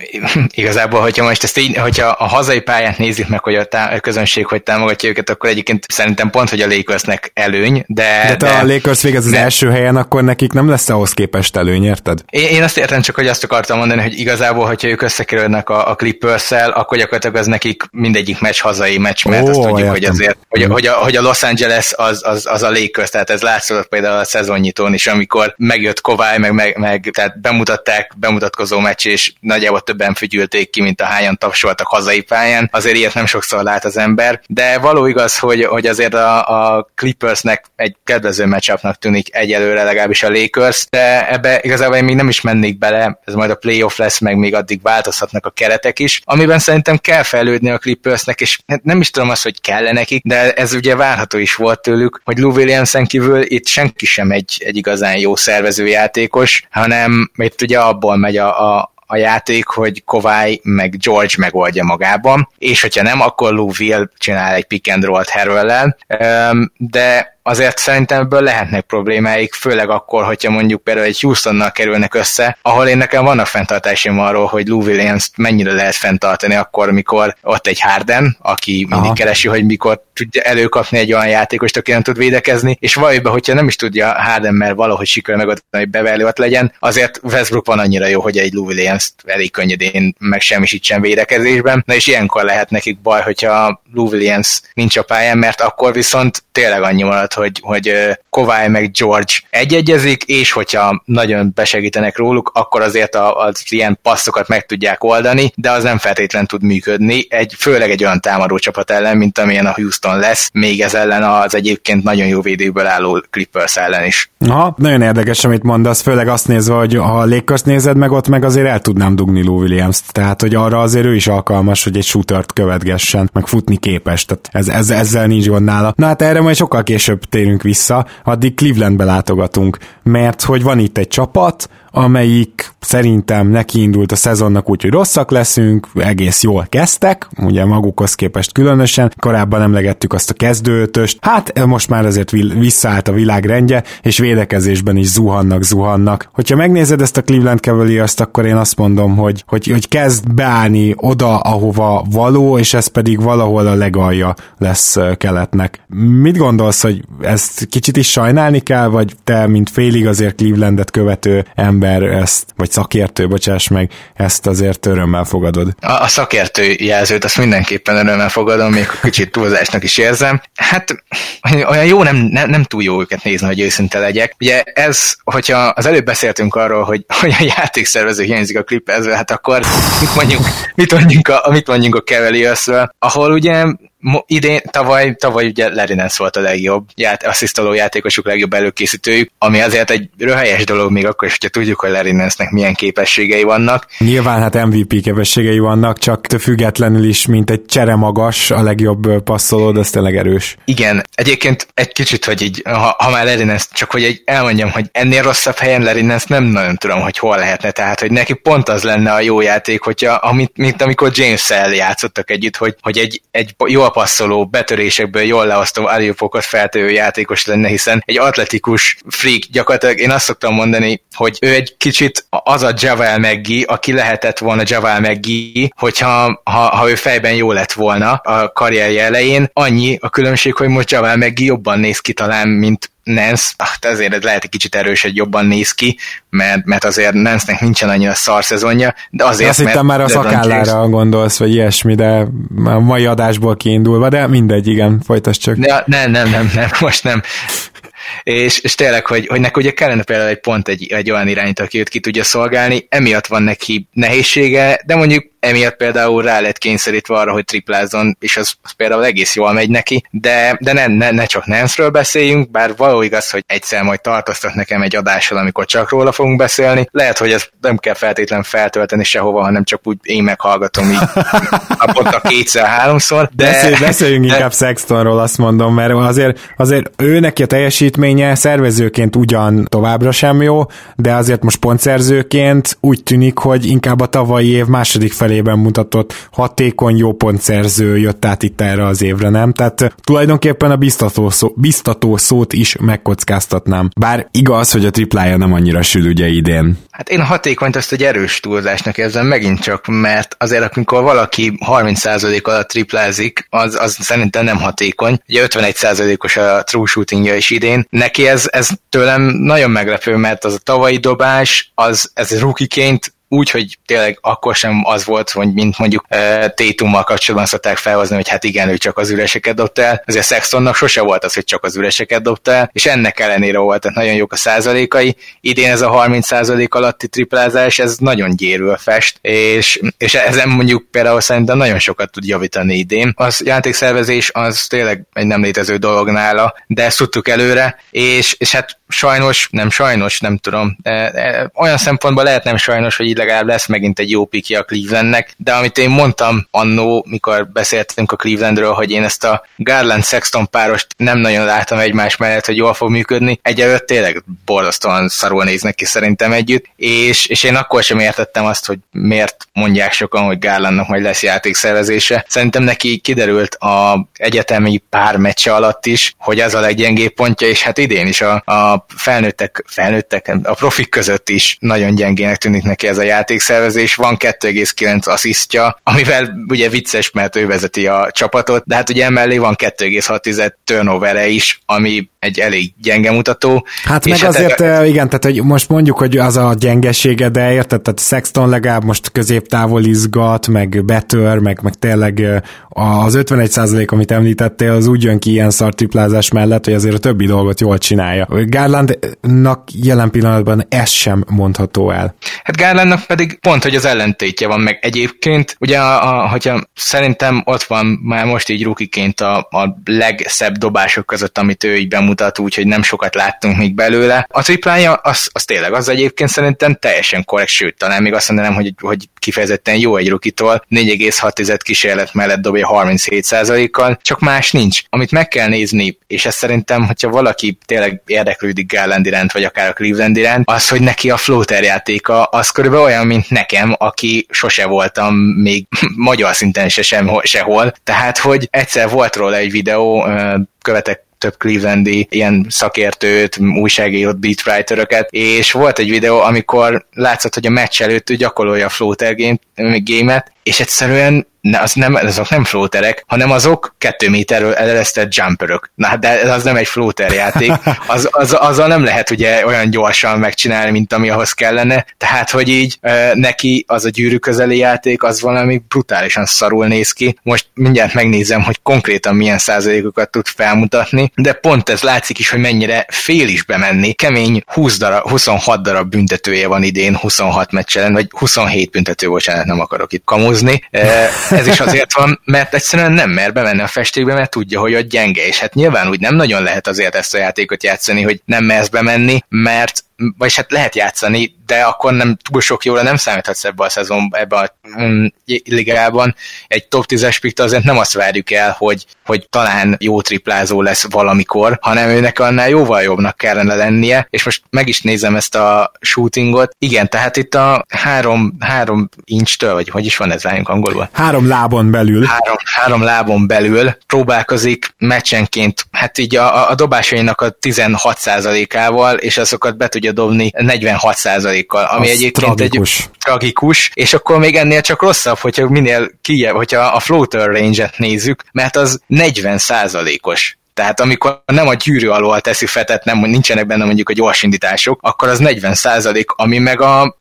igazából, hogyha most ezt így, hogyha a hazai pályát nézzük meg, hogy a közönség hogy támogatja őket, akkor egyébként szerintem pont, hogy a Lakersnek előny, de ha a Lakers végez az első helyen, akkor nekik nem lesz ahhoz képest előny, érted? Én azt értem, csak hogy azt akartam mondani, hogy igazából, hogyha ők összekerülnek a Clippers-szel, akkor gyakorlatilag az nekik mindegyik meccs hazai meccs, mert azt tudjuk, értem. Hogy azért, hogy a Los Angeles az a Lakers, tehát ez látszott például a szezonnyitón is, amikor megjött Kawhi, meg tehát bemutatkozó meccs, és nagyjából többen fügyülték ki, mint a hányan tapsoltak hazai pályán, azért ilyet nem sokszor lát az ember, de való igaz, hogy azért a Clippersnek egy kedvező meccsapnak tűnik egyelőre legalábbis a Lakers, de ebbe igazából én még nem is mennék bele, ez majd a playoff lesz, meg még addig változhatnak a keretek is, amiben szerintem kell fejlődni a Clippersnek, és nem is tudom azt, hogy kell nekik, de ez ugye várható is volt tőlük, hogy Lou Williamsen kívül itt senki sem egy igazán jó szervezőjátékos, hanem itt ugye abból megy a játék, hogy Kawhi meg George megoldja magában, és hogyha nem, akkor Lou Will csinál egy pick and roll-t Harrell-el, de azért szerintem ebből lehetnek problémáik, főleg akkor, hogyha mondjuk például egy Houstonnal kerülnek össze, ahol én nekem vannak fenntartásaim arról, hogy Lou Williams mennyire lehet fenntartani akkor, mikor ott egy Harden, aki mindig keresi, hogy mikor tudja előkapni egy olyan játékost, aki nem tud védekezni, és valójában, hogyha nem is tudja Harden, mert valahogy sikerül megadni, hogy Beverly ott legyen, azért Westbrook van annyira jó, hogy egy Lou Williams elég könnyedén megsemmisítsen védekezésben, na és ilyenkor lehet nekik baj, hogyha Lou Williams nincs a pályán, mert akkor viszont tényleg annyi maradt, hogy Kawhi meg George egyezik, és hogyha nagyon besegítenek róluk, akkor azért az ilyen passzokat meg tudják oldani, de az nem feltétlen tud működni, főleg egy olyan támadó csapat ellen, mint amilyen a Houston lesz, még ez ellen az egyébként nagyon jó védőből álló Clippers ellen is. Aha, nagyon érdekes, amit mondasz, főleg azt nézve, hogy ha a Lakers nézed meg, ott meg azért el tudnám dugni Lou Williams-t, tehát hogy arra azért ő is alkalmas, hogy egy shootert követgessen, meg futni képes, tehát ezzel nincs gond nála. Na hát erre majd sokkal később térünk vissza, addig Clevelandbe látogatunk, mert hogy van itt egy csapat, amelyik szerintem nekiindult a szezonnak úgy, hogy rosszak leszünk, egész jól kezdtek, ugye magukhoz képest különösen, korábban emlegettük azt a kezdőötöst, hát most már azért visszaállt a világ rendje, és védekezésben is zuhannak. Hogyha megnézed ezt a Cleveland Cavaliers-t, akkor én azt mondom, hogy kezd beállni oda, ahova való, és ez pedig valahol a legalja lesz keletnek. Mit gondolsz, hogy ezt kicsit is sajnálni kell, vagy te, mint félig azért Clevelandet követő ember ezt, vagy szakértő, bocsáss meg, ezt azért örömmel fogadod. A szakértő jelzőt azt mindenképpen örömmel fogadom, még kicsit túlzásnak is érzem. Hát olyan jó, nem túl jó őket nézni, hogy őszinte legyek. Ugye ez, hogyha az előbb beszéltünk arról, hogy a játékszervező hiányzik a Clippersből, hát akkor mit mondjunk a Cavaliersről, ahol ugye idén, tavaly ugye Larry Nance volt a legjobb asszisztáló játékosuk, legjobb előkészítőjük, ami azért egy röhelyes dolog még akkor is, hogyha tudjuk, hogy Larry Nance-nek milyen képességei vannak. Nyilván hát MVP képességei vannak, csak függetlenül is, mint egy cseremagas, a legjobb passzolód, az tényleg erős. Igen, egyébként egy kicsit, hogy így, ha már Larry Nance, csak hogy így elmondjam, hogy ennél rosszabb helyen Larry Nance nem nagyon tudom, hogy hol lehetne, tehát hogy neki pont az lenne a jó játék, hogyha, mint amikor James-szel játszottak együtt, hogy egy jól passzoló, betörésekből jól leosztó alley-oopokat feltövő játékos lenne, hiszen egy atletikus freak gyakorlatilag, én azt szoktam mondani, hogy ő egy kicsit az a JaVale McGee, aki lehetett volna JaVale McGee, hogyha ha ő fejben jó lett volna a karrierje elején. Annyi a különbség, hogy most JaVale McGee jobban néz ki talán, mint Nance, azért ez lehet egy kicsit erős, hogy jobban néz ki, mert azért Nance-nek nincsen annyira szar szezonja, de azért... Azt hittem már a szakállára gondolsz, vagy ilyesmi, de a mai adásból kiindulva, de mindegy, igen, folytasd csak. Nem, most nem. És tényleg, hogy neki ugye kellene például egy olyan irányt, aki őt ki tudja szolgálni, emiatt van neki nehézsége, de mondjuk emiatt például rá lett kényszerítve arra, hogy triplázzon, és az például egész jól megy neki, de ne csak Nance-ről beszéljünk, bár való igaz, hogy egyszer majd tartoztat nekem egy adással, amikor csak róla fogunk beszélni. Lehet, hogy ezt nem kell feltétlenül feltölteni sehova, hanem csak úgy én meghallgatom így naponta kétszer-háromszor. Beszéljünk inkább Sextonról, azt mondom, mert azért ő neki a teljesítménye szervezőként ugyan továbbra sem jó, de azért most pontszerzőként úgy tűnik, hogy inkább a tavalyi év második felé mutatott hatékony, jó pontszerző jött át itt erre az évre, nem? Tehát tulajdonképpen a biztató szót is megkockáztatnám. Bár igaz, hogy a triplája nem annyira sül ugye idén. Hát én a hatékonyt azt egy erős túlzásnak érzem megint csak, mert azért amikor valaki 30% alatt triplázik, az szerintem nem hatékony. Ugye 51%-os a true shootingja is idén. Neki ez tőlem nagyon meglepő, mert az a tavalyi dobás, ez rookie-ként úgy, hogy tényleg akkor sem az volt, hogy mint mondjuk Tatummal kapcsolatban szokták felhozni, hogy hát igen, ő csak az üreseket dobta el. Azért Sextonnak sose volt az, hogy csak az üreseket dobta el, és ennek ellenére volt, tehát nagyon jók a százalékai. Idén ez a 30% alatti triplázás, ez nagyon gyérül fest, és ezen mondjuk például szerintem nagyon sokat tud javítani idén. A játékszervezés az tényleg egy nem létező dolog nála, de ezt tudtuk előre, és hát sajnos, nem tudom. Olyan szempontból lehet nem sajnos, hogy így legalább lesz megint egy jó pikje a Clevelandnek, de amit én mondtam annó, mikor beszéltünk a Clevelandről, hogy én ezt a Garland-Sexton párost nem nagyon láttam egymás mellett, hogy jól fog működni. Egyelőtt tényleg borzasztóan szarul néznek ki szerintem együtt, és én akkor sem értettem azt, hogy miért mondják sokan, hogy Garlandnak majd lesz játékszervezése. Szerintem neki kiderült az egyetemi pár meccse alatt is, hogy az a leggyengébb pontja, és hát idén is a felnőttek, a profik között is nagyon gyengének tűnik neki ez a játékszervezés. Van 2,9 asszisztja, amivel ugye vicces, mert ő vezeti a csapatot, de hát ugye emellé van 2,6 turnovere is, ami egy elég gyenge mutató. Hát meg azért, igen, tehát hogy most mondjuk, hogy az a gyengesége, de érted, tehát Sexton legalább most középtávol izgat, meg betör, meg tényleg az 51%, amit említettél, az úgy jön ki ilyen szartriplázás mellett, hogy azért a többi dolgot jól csinálja. Garlandnak jelen pillanatban ez sem mondható el. Hát Garlandnak pedig pont, hogy az ellentétje van meg egyébként. Ugye, hogyha szerintem ott van már most így rukiként a legszebb dobások között, amit ő így bemutat, úgyhogy nem sokat láttunk még belőle. A triplája, az tényleg az egyébként szerintem teljesen korrekt, sőt, talán még azt mondanám, hogy kifejezetten jó egy rukitól. 4,6 kísérlet mellett dobja 37%-kal, csak más nincs. Amit meg kell nézni, és ez szerintem, hogyha valaki tényleg érdeklődik Garland iránt, vagy akár a Cleveland iránt, az, hogy neki a floater játéka, az körülbelül olyan, mint nekem, aki sose voltam még magyar szinten sehol. Tehát, hogy egyszer volt róla egy videó, követek több clevelandi ilyen szakértőt, újságírót, beatwriteröket, és volt egy videó, amikor látszott, hogy a meccs előtt ő gyakorolja a floater game-et, és egyszerűen azok nem floaterek, hanem azok 2 méterről elresztett jumperök. Na, de az nem egy floater játék. Azzal nem lehet ugye olyan gyorsan megcsinálni, mint ami ahhoz kellene. Tehát, hogy így neki az a gyűrű közeli játék, az valami brutálisan szarul néz ki. Most mindjárt megnézem, hogy konkrétan milyen százalékokat tud felmutatni, de pont ez látszik is, hogy mennyire fél is bemenni. Kemény 26 darab büntetője van idén, 26 meccsen, vagy 27 büntető, bocsánat, nem akarok itt kamuzni. ez is azért van, mert egyszerűen nem mer bemenni a festékbe, mert tudja, hogy ott gyenge, és hát nyilván úgy nem nagyon lehet azért ezt a játékot játszani, hogy nem mersz bemenni, mert vagyis hát lehet játszani, de akkor nem túl sok jóra nem számíthatsz ebbe a szezonban, ebbe a ligában. Egy top 10-es piktől azért nem azt várjuk el, hogy talán jó triplázó lesz valamikor, hanem őnek annál jóval jobbnak kellene lennie, és most meg is nézem ezt a shootingot. Igen, tehát itt a 3 inch-től, vagy hogy is van ez rájunk angolul? 3 lábon belül. 3 lábon belül próbálkozik meccsenként, hát így a dobásainak a 16%-ával, és azokat be tudja dobni 46%-kal, ami az egyébként tragikus, és akkor még ennél csak rosszabb, hogyha minél kijebb, hogyha a floater range-et nézzük, mert az 40%-os. Tehát amikor nem a gyűrű alól teszi fetet, nem, nincsenek benne mondjuk a gyorsindítások, akkor az 40%, ami meg a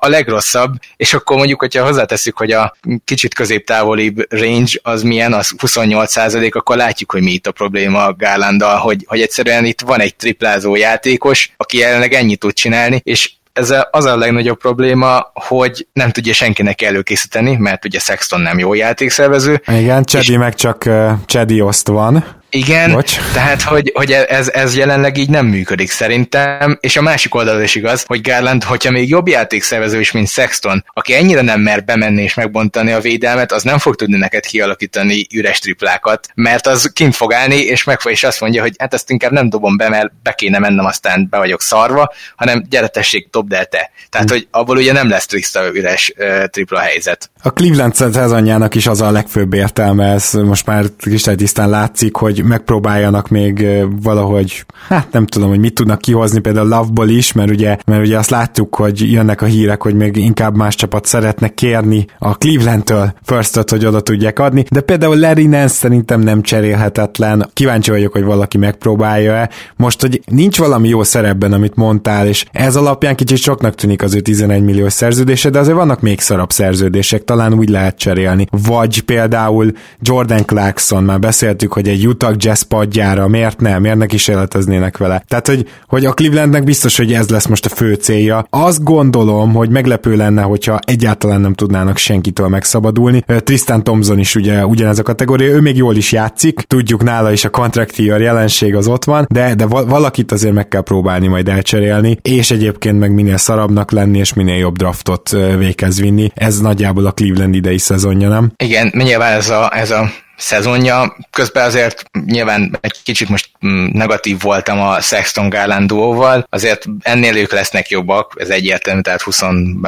legrosszabb, és akkor mondjuk, hogyha hozzáteszük, hogy a kicsit középtávolibb range az milyen, az 28%, akkor látjuk, hogy mi itt a probléma a Garlanddal, hogy egyszerűen itt van egy triplázó játékos, aki jelenleg ennyit tud csinálni, és ez az a legnagyobb probléma, hogy nem tudja senkinek előkészíteni, mert ugye Sexton nem jó játékszervező. Igen, Chedi meg csak Chedi oszt van. Igen, bocs. Tehát, hogy ez jelenleg így nem működik szerintem, és a másik oldalról is igaz, hogy Garland, hogyha még jobb játékszervező is, mint Sexton, aki ennyire nem mer bemenni és megbontani a védelmet, az nem fog tudni neked kialakítani üres triplákat, mert az kint fog állni, és azt mondja, hogy hát ezt inkább nem dobom be, mert be kéne mennem, aztán be vagyok szarva, hanem gyere tessék, dobd el te. Tehát, hogy abból ugye nem lesz tiszta üres tripla helyzet. A Cleveland szezonjának is az a legfőbb értelme, ez most már kristálytisztán látszik, hogy megpróbáljanak még valahogy, hát nem tudom, hogy mit tudnak kihozni, például Love-ból is, mert ugye azt láttuk, hogy jönnek a hírek, hogy még inkább más csapat szeretne kérni a Cleveland-től Firstot, hogy oda tudják adni, de például Larry Nance szerintem nem cserélhetetlen. Kíváncsi vagyok, hogy valaki megpróbálja-e. Most, hogy nincs valami jó szerepben, amit mondtál, és ez alapján kicsit soknak tűnik az ő 11 milliós szerződése, de azért vannak még szarabb szerződések, talán úgy lehet cserélni. Vagy például Jordan Clarkson, már beszéltük, hogy egy Utah Jazz padjára, miért nem? Miért ne kísérleteznének vele? Tehát, hogy a Clevelandnek biztos, hogy ez lesz most a fő célja. Azt gondolom, hogy meglepő lenne, hogyha egyáltalán nem tudnának senkitől megszabadulni. Tristan Thompson is ugye ugyanez a kategória, ő még jól is játszik, tudjuk nála is a contract year jelenség az ott van, de valakit azért meg kell próbálni majd elcserélni, és egyébként meg minél szarabbnak lenni, és minél jobb draftot véghez vinni. Ez nagyjából a Cleveland idei szezonja, nem? Igen, nyilván ez a szezonja. Közben azért nyilván egy kicsit most negatív voltam a Sexton Garland duóval, azért ennél ők lesznek jobbak, ez egyértelmű, tehát 26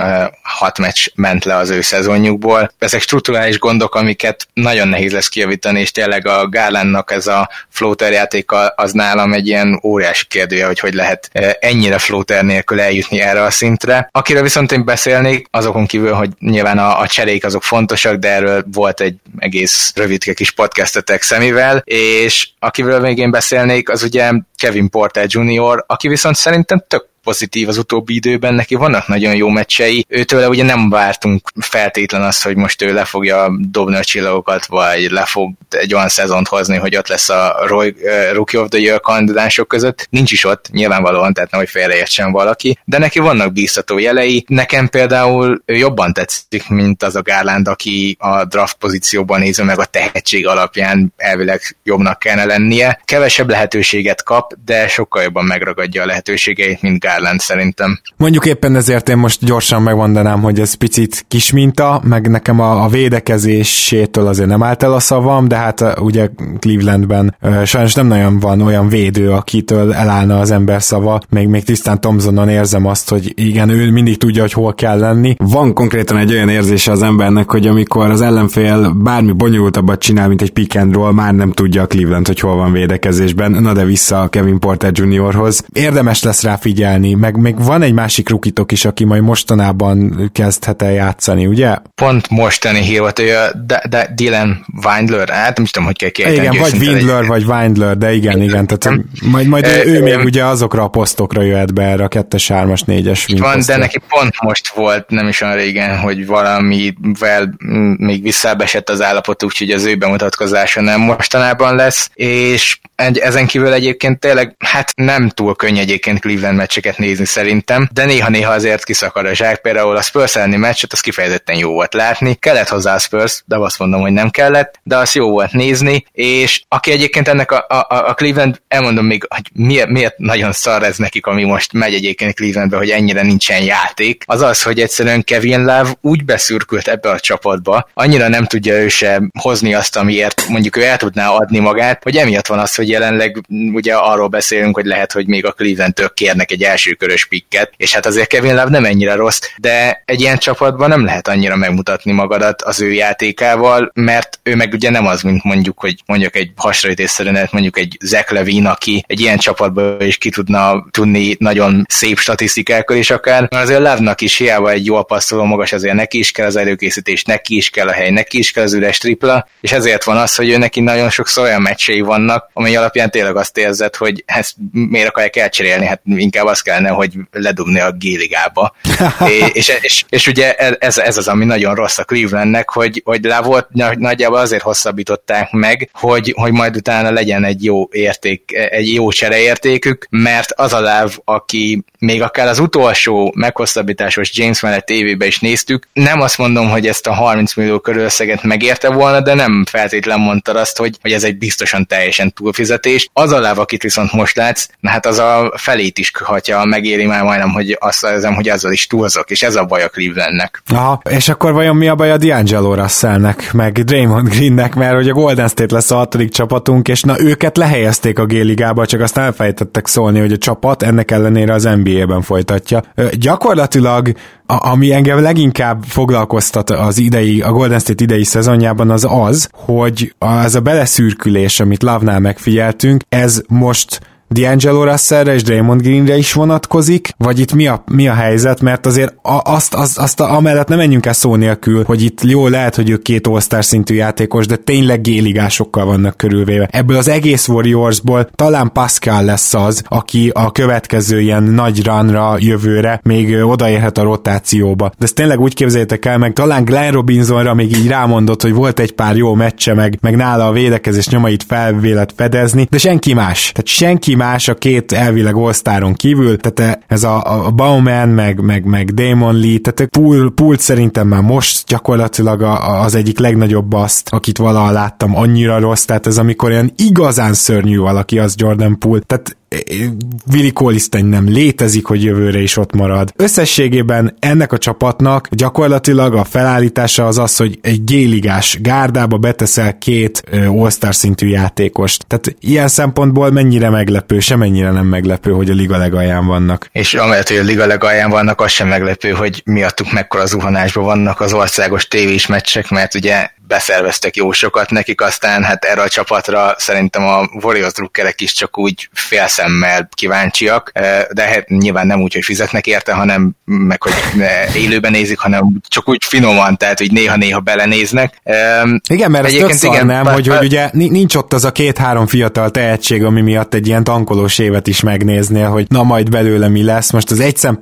meccs ment le az ő szezonjukból. Ezek strukturális gondok, amiket nagyon nehéz lesz kijavítani, és tényleg a Garlandnak ez a floater játéka az nálam egy ilyen óriási kérdője, hogy lehet ennyire floater nélkül eljutni erre a szintre. Akiről viszont én beszélnék, azokon kívül, hogy nyilván a cserék azok fontosak, de erről volt egy egész rövid kis podcastetek Szemivel, és akiről még én beszélnék, az ugye Kevin Porter Jr., aki viszont szerintem tök pozitív az utóbbi időben, neki vannak nagyon jó meccsei, őtől ugye nem vártunk feltétlen azt, hogy most ő le fogja dobni a csillagokat, vagy le fog egy olyan szezont hozni, hogy ott lesz a Rookie of the Year kandidánsok között, nincs is ott, nyilvánvalóan, tehát nem, hogy félreértsen valaki, de neki vannak bíztató jelei, nekem például ő jobban tetszik, mint az a Garland, aki a draft pozícióban nézve meg a tehetség alapján elvileg jobbnak kellene lennie, kevesebb lehetőséget kap, de sokkal jobban megragadja a lehetőségeit, mint Garland. Szerintem. Mondjuk éppen ezért én most gyorsan megmondanám, hogy ez picit kis minta, meg nekem a védekezésétől azért nem állt el a szavam, de hát ugye Clevelandben sajnos nem nagyon van olyan védő, akitől elállna az ember szava, még Tristan Thompsonon érzem azt, hogy igen, ő mindig tudja, hogy hol kell lenni. Van konkrétan egy olyan érzése az embernek, hogy amikor az ellenfél bármi bonyolultabbat csinál, mint egy pick and roll, már nem tudja a Cleveland, hogy hol van védekezésben. Na de vissza a Kevin Porter Jr.-hoz. Érdemes lesz rá figyelni, meg még van egy másik rukitok is, aki majd mostanában kezdhet el játszani, ugye? Pont mostani hír volt, hogy a Dylan Windler, hát nem tudom, hogy kell kiejteni. Igen, vagy Windler, vagy Windler, de igen, tehát majd ő még ugye azokra a posztokra jöhet be erre a 2-3-4-es van, de neki pont most volt, nem is olyan régen, hogy valamivel még visszább esett az állapot, úgyhogy az ő bemutatkozása nem mostanában lesz, és Ezen kívül egyébként tényleg hát nem túl könnyű egyébként Cleveland meccseket nézni szerintem, de néha-néha azért kiszakad a zsák, például a Spurs elleni meccset az kifejezetten jó volt látni, kellett hozzá a Spurs, de azt mondom, hogy nem kellett, de az jó volt nézni, és aki egyébként ennek a Cleveland, elmondom még, hogy miért nagyon szar ez nekik, ami most megy egyébként Clevelandbe, hogy ennyire nincsen játék, az az, hogy egyszerűen Kevin Love úgy beszürkült ebbe a csapatba, annyira nem tudja ő sem hozni azt, amiért mondjuk ő el tudná adni magát, hogy emiatt van az, hogy jelenleg ugye arról beszélünk, hogy lehet, hogy még a Cleveland-től kérnek egy elsőkörös pikket, és hát azért Kevin Love nem ennyire rossz, de egy ilyen csapatban nem lehet annyira megmutatni magadat az ő játékával, mert ő meg ugye nem az, mint mondjuk, hogy mondjuk egy hasraütésszerűen, mondjuk egy Zach Levine, aki egy ilyen csapatban is ki tudna tudni nagyon szép statisztikákkal is akár, mert azért Love-nak is hiába egy jól passzoló magas, azért neki is kell az előkészítés, neki is kell a hely, neki is kell az üres tripla, és ezért van az, hogy ő neki nagyon sokszor olyan meccsei vannak, amely alapján tényleg azt érzed, hogy ezt miért akarják elcserélni, hát inkább azt kellene, hogy ledobni a G-ligába. és ugye ez az, ami nagyon rossz a Clevelandnek, hogy Lávot nagyjából azért hosszabbították meg, hogy majd utána legyen egy jó érték, egy jó csereértékük, mert az a Láv, aki még akár az utolsó meghosszabbításos James mellett tévébe is néztük, nem azt mondom, hogy ezt a 30 millió körül összeget megérte volna, de nem feltétlen mondtad azt, hogy ez egy biztosan teljesen túlfizetés. Az a Láv, akit viszont most látsz, na hát az a felét is hatja, megéri már majdnem, hogy azt érzem, hogy azzal is túlzok, és ez a baj a Clevelandnek. Aha, és akkor vajon mi a baj a D'Angelo Russellnek, meg Draymond Greennek, mert hogy a Golden State lesz a 6. csapatunk, és na őket lehelyezték a G-ligába, csak azt elfelejtettek szólni, hogy a csapat ennek ellenére az NBA-ben folytatja. Gyakorlatilag ami engem leginkább foglalkoztat a Golden State idei szezonjában az, hogy ez a beleszürkülés, amit Love-nál megfigyeltünk, ez most D'Angelo Russellre és Draymond Greenre is vonatkozik, vagy itt mi a helyzet, mert azért amellett nem menjünk el szó nélkül, hogy itt jó lehet, hogy ők 2 all-star szintű játékos, de tényleg G-ligásokkal vannak körülvéve. Ebből az egész Warriorsból talán Pascal lesz az, aki a következő ilyen nagy runra jövőre még odaérhet a rotációba. De ezt tényleg úgy képzeljétek el, meg talán Glenn Robinsonra még így rámondott, hogy volt egy pár jó meccse, meg nála a védekezés nyomait felvélet fedezni, de senki más. Tehát senki más a 2 elvileg all-staron kívül, tehát ez a Bauman, meg Damon Lee, tehát Poole szerintem már most gyakorlatilag az egyik legnagyobb azt, akit valaha láttam, annyira rossz, tehát ez amikor ilyen igazán szörnyű valaki, az Jordan Poole, tehát Willi Colisztany nem létezik, hogy jövőre is ott marad. Összességében ennek a csapatnak gyakorlatilag a felállítása az az, hogy egy G-ligás gárdába beteszel 2 all-star szintű játékost. Tehát ilyen szempontból mennyire meglepő, semennyire nem meglepő, hogy a liga legalján vannak. És amellett, hogy a liga legalján vannak, az sem meglepő, hogy miattuk mekkora zuhanásban vannak az országos tévés meccsek, mert ugye beszerveztek jó sokat nekik, aztán hát erre a csapatra szerintem a Warriors drukkerek is csak úgy félszemmel kíváncsiak, de hát nyilván nem úgy, hogy fizetnek érte, hanem meg hogy élőben nézik, hanem csak úgy finoman, tehát hogy néha-néha belenéznek. Igen, mert ezt többször igen, nem, hogy ugye nincs ott az a 2-3 fiatal tehetség, ami miatt egy ilyen tankolós évet is megnéznél, hogy na majd belőle mi lesz. Most az egyszem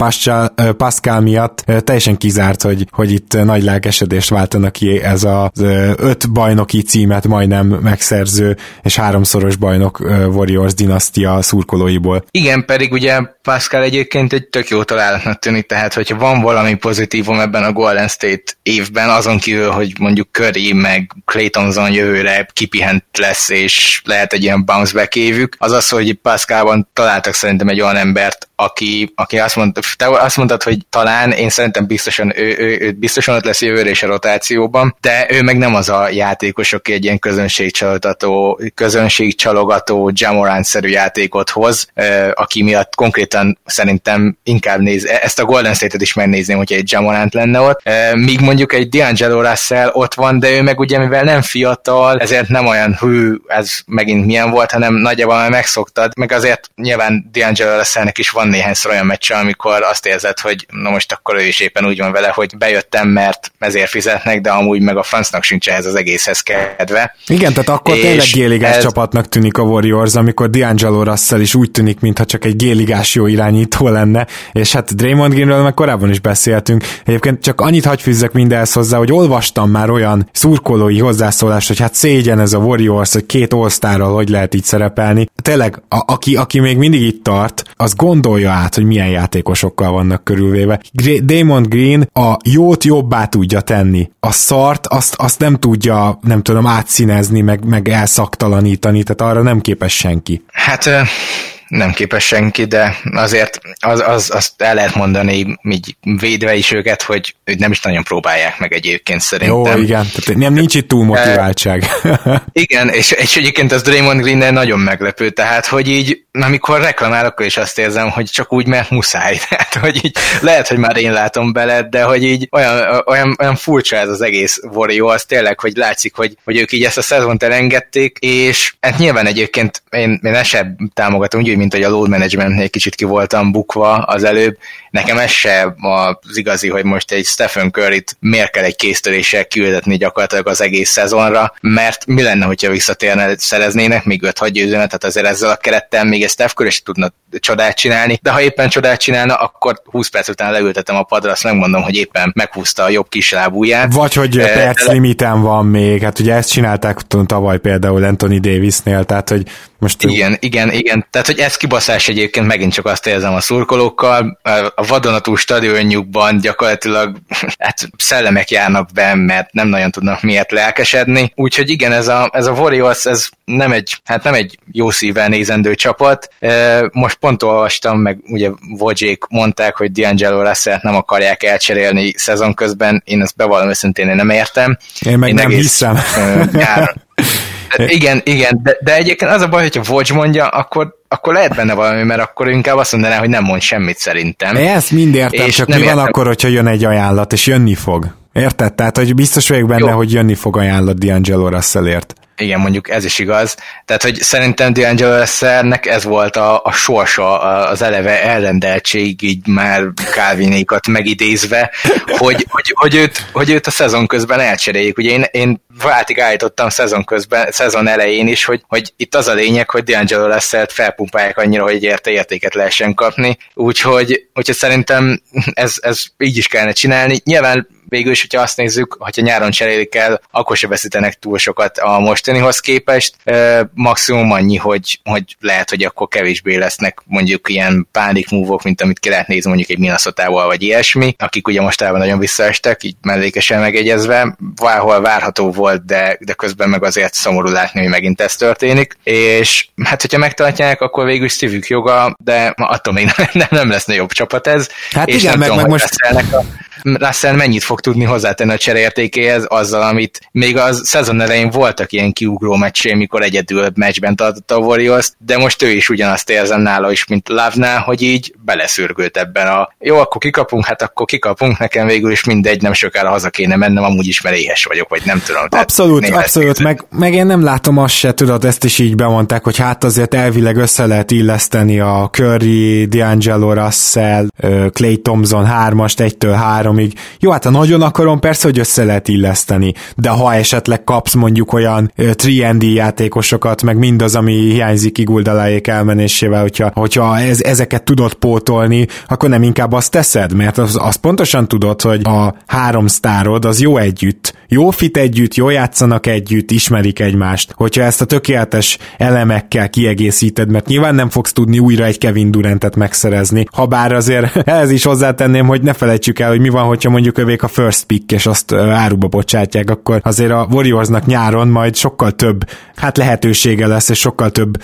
Pascal miatt teljesen kizárt, hogy itt nagy lelkesedést váltanak ki ez az 5 bajnoki címet majdnem megszerző, és 3-szoros bajnok Warriors dinasztia szurkolóiból. Igen, pedig ugye Pascal egyébként egy tök jó találatnak tűnik, tehát hogyha van valami pozitívum ebben a Golden State évben, azon kívül, hogy mondjuk Curry meg Klay Thompson jövőre kipihent lesz, és lehet egy ilyen bounce back évük, az az, hogy Pascalban találtak szerintem egy olyan embert, aki azt mondtad, hogy talán, én szerintem biztosan ő biztosan ott lesz jövőre is a rotációban, de ő meg nem az a játékos, aki egy ilyen közönségcsalogató Ja Morant-szerű játékot hoz, aki miatt konkrétan szerintem inkább néz, ezt a Golden State-et is megnézném, hogyha egy Ja Morant lenne ott, míg mondjuk egy D'Angelo Russell ott van, de ő meg ugye mivel nem fiatal, ezért nem olyan hű, ez megint milyen volt, hanem nagyjából már megszoktad, meg azért nyilván D'Angelo Russellnek is van néhányszor olyan meccse, amikor azt érzed, hogy na most akkor ő is éppen úgy van vele, hogy bejöttem, mert ezért fizetnek, de amúgy meg a francnak sincs ehhez az egészhez kedve. Igen, tehát akkor tényleg G-ligás csapatnak tűnik a Warriors, amikor D'Angelo Russell is úgy tűnik, mintha csak egy G-ligás jó irányító lenne, és hát Draymond Greenről meg korábban is beszéltünk. Egyébként csak annyit hagyfűzzek mindenhez hozzá, hogy olvastam már olyan szurkolói hozzászólást, hogy hát szégyen ez a Warriors, hogy két All-Starral hogy lehet így szerepelni. Tényleg, aki még mindig itt tart, az gondolja át, hogy milyen játékosokkal vannak körülvéve. Draymond Green a jót jobbá tudja tenni. A szart azt nem tudja, nem tudom, átszínezni, meg elszaktalanítani, tehát arra nem képes senki. Hát nem képes senki, de azért azt el lehet mondani, így védve is őket, hogy nem is nagyon próbálják meg egyébként szerintem. Jó, igen, tehát nem nincs itt túl motiváltság. Igen, és egyébként az Draymond Green nagyon meglepő, tehát hogy így, amikor reklamál, akkor is azt érzem, hogy csak úgy, mert muszáj. Tehát, hogy így, lehet, hogy már én látom bele, de hogy így olyan furcsa ez az egész Warriors, tényleg, hogy látszik, hogy ők így ezt a szezont elengedték, és hát nyilván egyébként én ezt sem támogatom, úgy, mint hogy a load management egy kicsit ki voltam bukva az előbb. Nekem ez se az igazi, hogy most egy Stephen Curryt miért kell egy kéztöréssel küldetni gyakorlatilag az egész szezonra, mert mi lenne, hogyha visszatérne, szereznének még 5-6 győzelmet, tehát azért ezzel a kerettel még egy Steph Curry is tudna csodát csinálni, de ha éppen csodát csinálna, akkor 20 perc után leültetem a padra, azt megmondom, hogy éppen meghúzta a jobb kislábúját. Vagy hogy perc limiten van még, hát ugye ezt csinálták tavaly például Anthony Davisnél, tehát hogy most... Igen, tehát hogy ez kibaszás egyébként, megint csak azt érzem a szurkolókkal, a vadonatú stadionjukban gyakorlatilag hát szellemek járnak be, mert nem nagyon tudnak miért lelkesedni, úgyhogy igen, ez a Warriors, ez nem egy jó szívvel nézendő csapat. Most pont olvastam, meg ugye Vučević mondták, hogy D'Angelo Russell nem akarják elcserélni szezon közben, én ezt bevallom őszintén, én nem értem. Én meg nem hiszem. Igen, de egyébként az a baj, hogyha Vuč mondja, akkor lehet benne valami, mert akkor inkább azt mondaná, hogy nem mond semmit szerintem. Ezt mind értem, és csak mi van akkor, hogyha jön egy ajánlat, és jönni fog. Érted? Tehát, hogy biztos vagyok benne, hogy jönni fog ajánlat D'Angelo Russellért. Igen, mondjuk ez is igaz. Tehát, hogy szerintem D'Angelo Russellnek ez volt a sorsa, az eleve elrendeltség, így már Calvinékat megidézve, hogy őt a szezon közben elcseréljék. Ugye én váltig állítottam szezon elején is, hogy itt az a lényeg, hogy D'Angelo Russellt felpumpálják annyira, hogy értéket lehessen kapni. Úgyhogy szerintem ez így is kellene csinálni. Nyilván végül is, hogyha azt nézzük, hogyha nyáron cserélik el, akkor se veszítenek túl sokat a mostanihoz képest. Maximum annyi, hogy lehet, hogy akkor kevésbé lesznek mondjuk ilyen pánikmúvok, mint amit ki lehet nézni mondjuk egy Minnesotával, vagy ilyesmi, akik ugye mostában nagyon visszaestek, így mellékesen megegyezve. Valahol várható volt, de közben meg azért szomorú látni, hogy megint ez történik. És hát, hogyha megtartják, akkor végül is szívük joga, de attól még nem lesz jobb csapat ez. Hát és igen, meg most... Russell mennyit fog tudni hozzátenni a csereértékéhez azzal, amit még a szezon elején voltak ilyen kiugró meccsé, mikor egyedül meccsben tartotta a Warriors, de most ő is ugyanazt érzem nála is, mint Love-nál, hogy így beleszürgőlt ebben jó, akkor kikapunk, nekem végül is mindegy, nem sokára haza kéne mennem, amúgy is éhes vagyok, vagy nem tudom. Abszolút, meg én nem látom azt se, tudod, ezt is így bemondták, hogy hát azért elvileg össze lehet illeszteni a Curry, D'Angelo Russell, Klay Thompson 3-ast 1-3 amíg. Jó, hát ha nagyon akarom, persze, hogy össze lehet illeszteni, de ha esetleg kapsz mondjuk olyan 3&D játékosokat, meg mindaz, ami hiányzik Iguodalaék elmenésével, hogyha ezeket tudod pótolni, akkor nem inkább azt teszed, mert azt pontosan tudod, hogy a 3 sztárod az jó együtt, jó fit együtt, jó játszanak együtt, ismerik egymást. Hogyha ezt a tökéletes elemekkel kiegészíted, mert nyilván nem fogsz tudni újra egy Kevin Durantet megszerezni, habár azért ez is hozzátenném, hogy ne felejtsük el, hogy mi van, hogyha mondjuk övék a first pick, és azt áruba bocsátják, akkor azért a Warriorsnak nyáron majd sokkal több lehetősége lesz, és sokkal több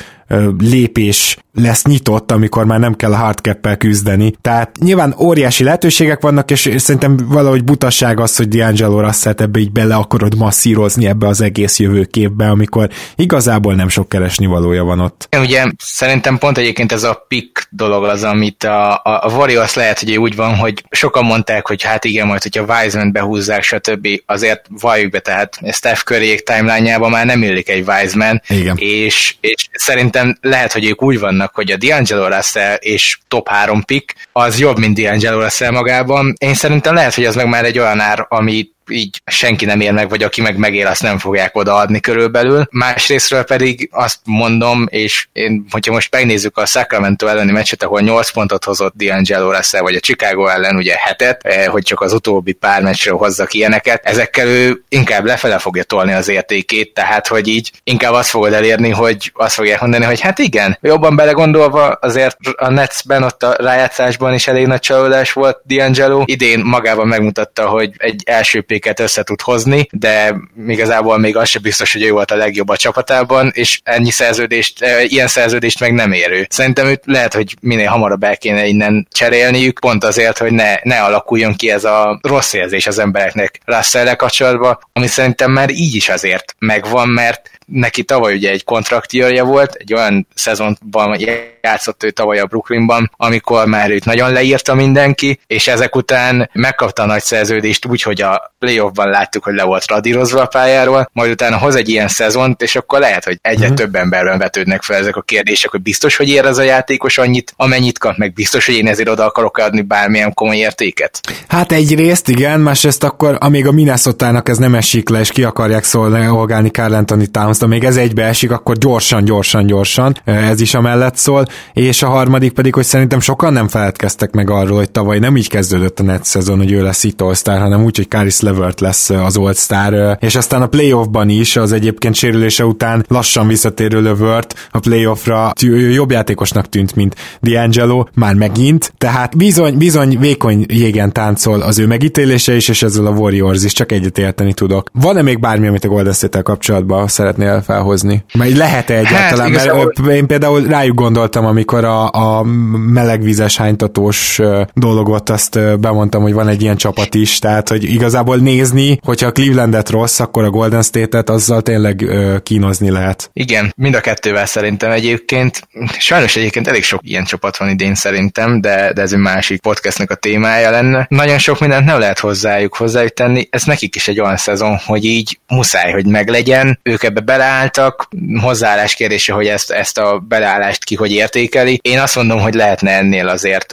lépés lesz nyitott, amikor már nem kell a hardcappel küzdeni. Tehát nyilván óriási lehetőségek vannak, és szerintem valahogy butasság az, hogy D'Angelo Russell ebbe így bele akarod masszírozni ebbe az egész jövőképbe, amikor igazából nem sok keresnivalója van ott. Ugye szerintem pont egyébként ez a pick dolog az, amit a Warriors lehet, hogy úgy van, hogy sokan mondták, hogy hát igen, majd hogyha Wiseman-t behúzzák, stb. Azért valljuk be, tehát Steph Curryék timeline-jában már nem illik egy Wiseman, és szerintem lehet, hogy ők úgy vannak, hogy a D'Angelo Russell és top 3 pick az jobb, mint D'Angelo Russell magában. Én szerintem lehet, hogy az meg már egy olyan ár, ami így senki nem él meg, vagy aki meg megél, azt nem fogják odaadni körülbelül. Másrésztről pedig azt mondom, és hogyha most megnézzük a Sacramento elleni meccset, ahol 8 pontot hozott D'Angelo Russell, vagy a Chicago ellen ugye 7-et, hogy csak az utóbbi pár meccsről hozzak ilyeneket, ezekkel ő inkább lefele fogja tolni az értékét, tehát hogy így inkább azt fogod elérni, hogy azt fogják mondani, hogy hát igen, jobban belegondolva azért a Netsben, ott a rájátszásban is elég nagy csalódás volt D'Angelo. Idén magában megmutatta, hogy egy első péket össze tud hozni, de igazából még az sem biztos, hogy ő volt a legjobb a csapatában, és ennyi szerződést, ilyen szerződést meg nem érő. Szerintem őt lehet, hogy minél hamarabb el kéne innen cserélniük, pont azért, hogy ne alakuljon ki ez a rossz érzés az embereknek Russell-el kapcsolatban, ami szerintem már így is azért megvan, mert neki tavaly ugye egy kontraktőrje volt, egy olyan szezonban játszott ő tavaly a Brooklynban, amikor már őt nagyon leírta mindenki, és ezek után megkapta a nagy szerződést úgy, hogy a playoffban láttuk, hogy le volt radírozva a pályáról, majd utána hoz egy ilyen szezont, és akkor lehet, hogy egyre több emberben vetődnek fel ezek a kérdések, hogy biztos, hogy ér ez a játékos annyit, amennyit kap, meg biztos, hogy én ezért oda akarok adni bármilyen komoly értéket. Hát egyrészt igen, másrészt akkor, amíg a Minnesota-nak ez nem esik le, és ki akarják szolgálni Karl Anthony Towns, még ez egybeesik, akkor gyorsan, ez is amellett szól, és a harmadik pedig, hogy szerintem sokan nem feledkeztek meg arról, hogy tavaly nem így kezdődött a Nets szezon, hogy ő lesz itt All-Star, hanem úgy, hogy Caris LeVert lesz az All-Star, és aztán a playoffban is, az egyébként sérülése után lassan visszatérő LeVert a playoffra jobb játékosnak tűnt, mint D'Angelo, már megint, tehát bizony vékony jégen táncol az ő megítélése is, és ezzel a Warriors is, csak egyet érteni tudok. Van-e még bármi, amit a Golden State-tel kapcsolatban szeretnél felhozni? Mert lehet-e egyáltalán? Hát, mert én például rájuk gondoltam, amikor a melegvízes hánytatós dologot azt bemondtam, hogy van egy ilyen csapat is, tehát hogy igazából nézni, hogyha a Clevelandet rossz, akkor a Golden State-et azzal tényleg kínozni lehet. Igen, mind a kettővel szerintem egyébként. Sajnos egyébként elég sok ilyen csapat van idén szerintem, de ez egy másik podcastnak a témája lenne. Nagyon sok mindent nem lehet hozzájuk tenni, ez nekik is egy olyan szezon, hogy így muszáj, hogy meglegyen. Ők ebbe beleálltak, hozzáállás kérdése, hogy ezt a beleállást ki hogy értékeli. Én azt mondom, hogy lehetne ennél azért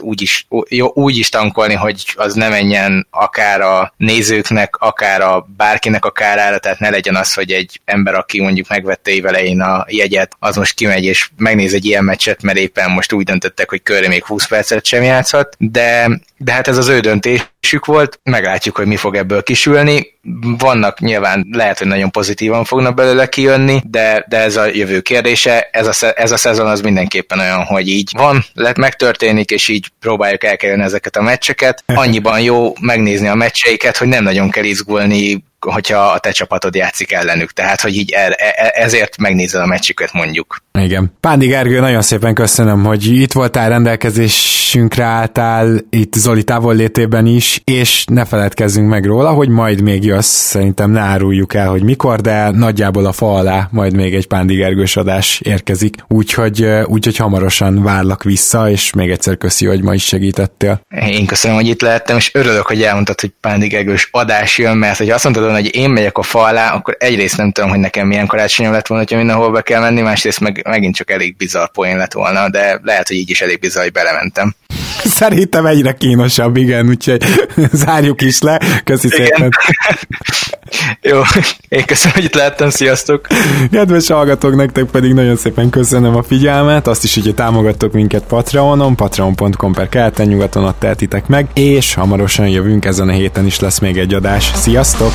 úgy is tankolni, hogy az ne menjen akár a nézőknek, akár a bárkinek a kárára, tehát ne legyen az, hogy egy ember, aki mondjuk megvette évelején a jegyet, az most kimegy és megnéz egy ilyen meccset, mert éppen most úgy döntöttek, hogy körül még 20 percet sem játszhat, de hát ez az ő döntésük volt, meglátjuk, hogy mi fog ebből kisülni. Vannak nyilván, lehet, hogy nagyon pozitívan fognak belőle kijönni, de ez a jövő kérdése, ez a szezon az mindenképpen olyan, hogy így van, megtörténik, és így próbáljuk elkerülni ezeket a meccseket. Annyiban jó megnézni a meccseiket, hogy nem nagyon kell izgulni, hogyha a te csapatod játszik ellenük. Tehát, hogy így ezért megnézel a meccsüket, mondjuk. Igen. Pándi Gergő, nagyon szépen köszönöm, hogy itt voltál, rendelkezésünkre álltál, itt Zoli távollétében is, és ne feledkezzünk meg róla, hogy majd még jössz, szerintem ne áruljuk el, hogy mikor, de nagyjából a fa alá majd még egy Pándi Gergős adás érkezik. Úgyhogy hamarosan várlak vissza, és még egyszer köszi, hogy ma is segítettél. Én köszönöm, hogy itt lehettem, és örülök, hogy elmondtad, hogy Pándi Gergős adás jön, mert hogy azt mondtad, hogy én megyek a fa alá, akkor egyrészt nem tudom, hogy nekem milyen karácsonyom lett volna, hogyha mindenhol be kell menni, másrészt meg megint csak elég bizarr poén lett volna, de lehet, hogy így is elég bizarr, hogy belementem. Szerintem egyre kínosabb, igen, úgyhogy zárjuk is le. Köszi szépen. Jó, én köszönöm, hogy itt láttam, sziasztok! Kedves hallgatók, nektek pedig nagyon szépen köszönöm a figyelmet, azt is, hogyha támogattok minket Patreonon, patreon.com/keleten-nyugaton, ott tehetitek meg, és hamarosan jövünk, ezen a héten is lesz még egy adás. Sziasztok!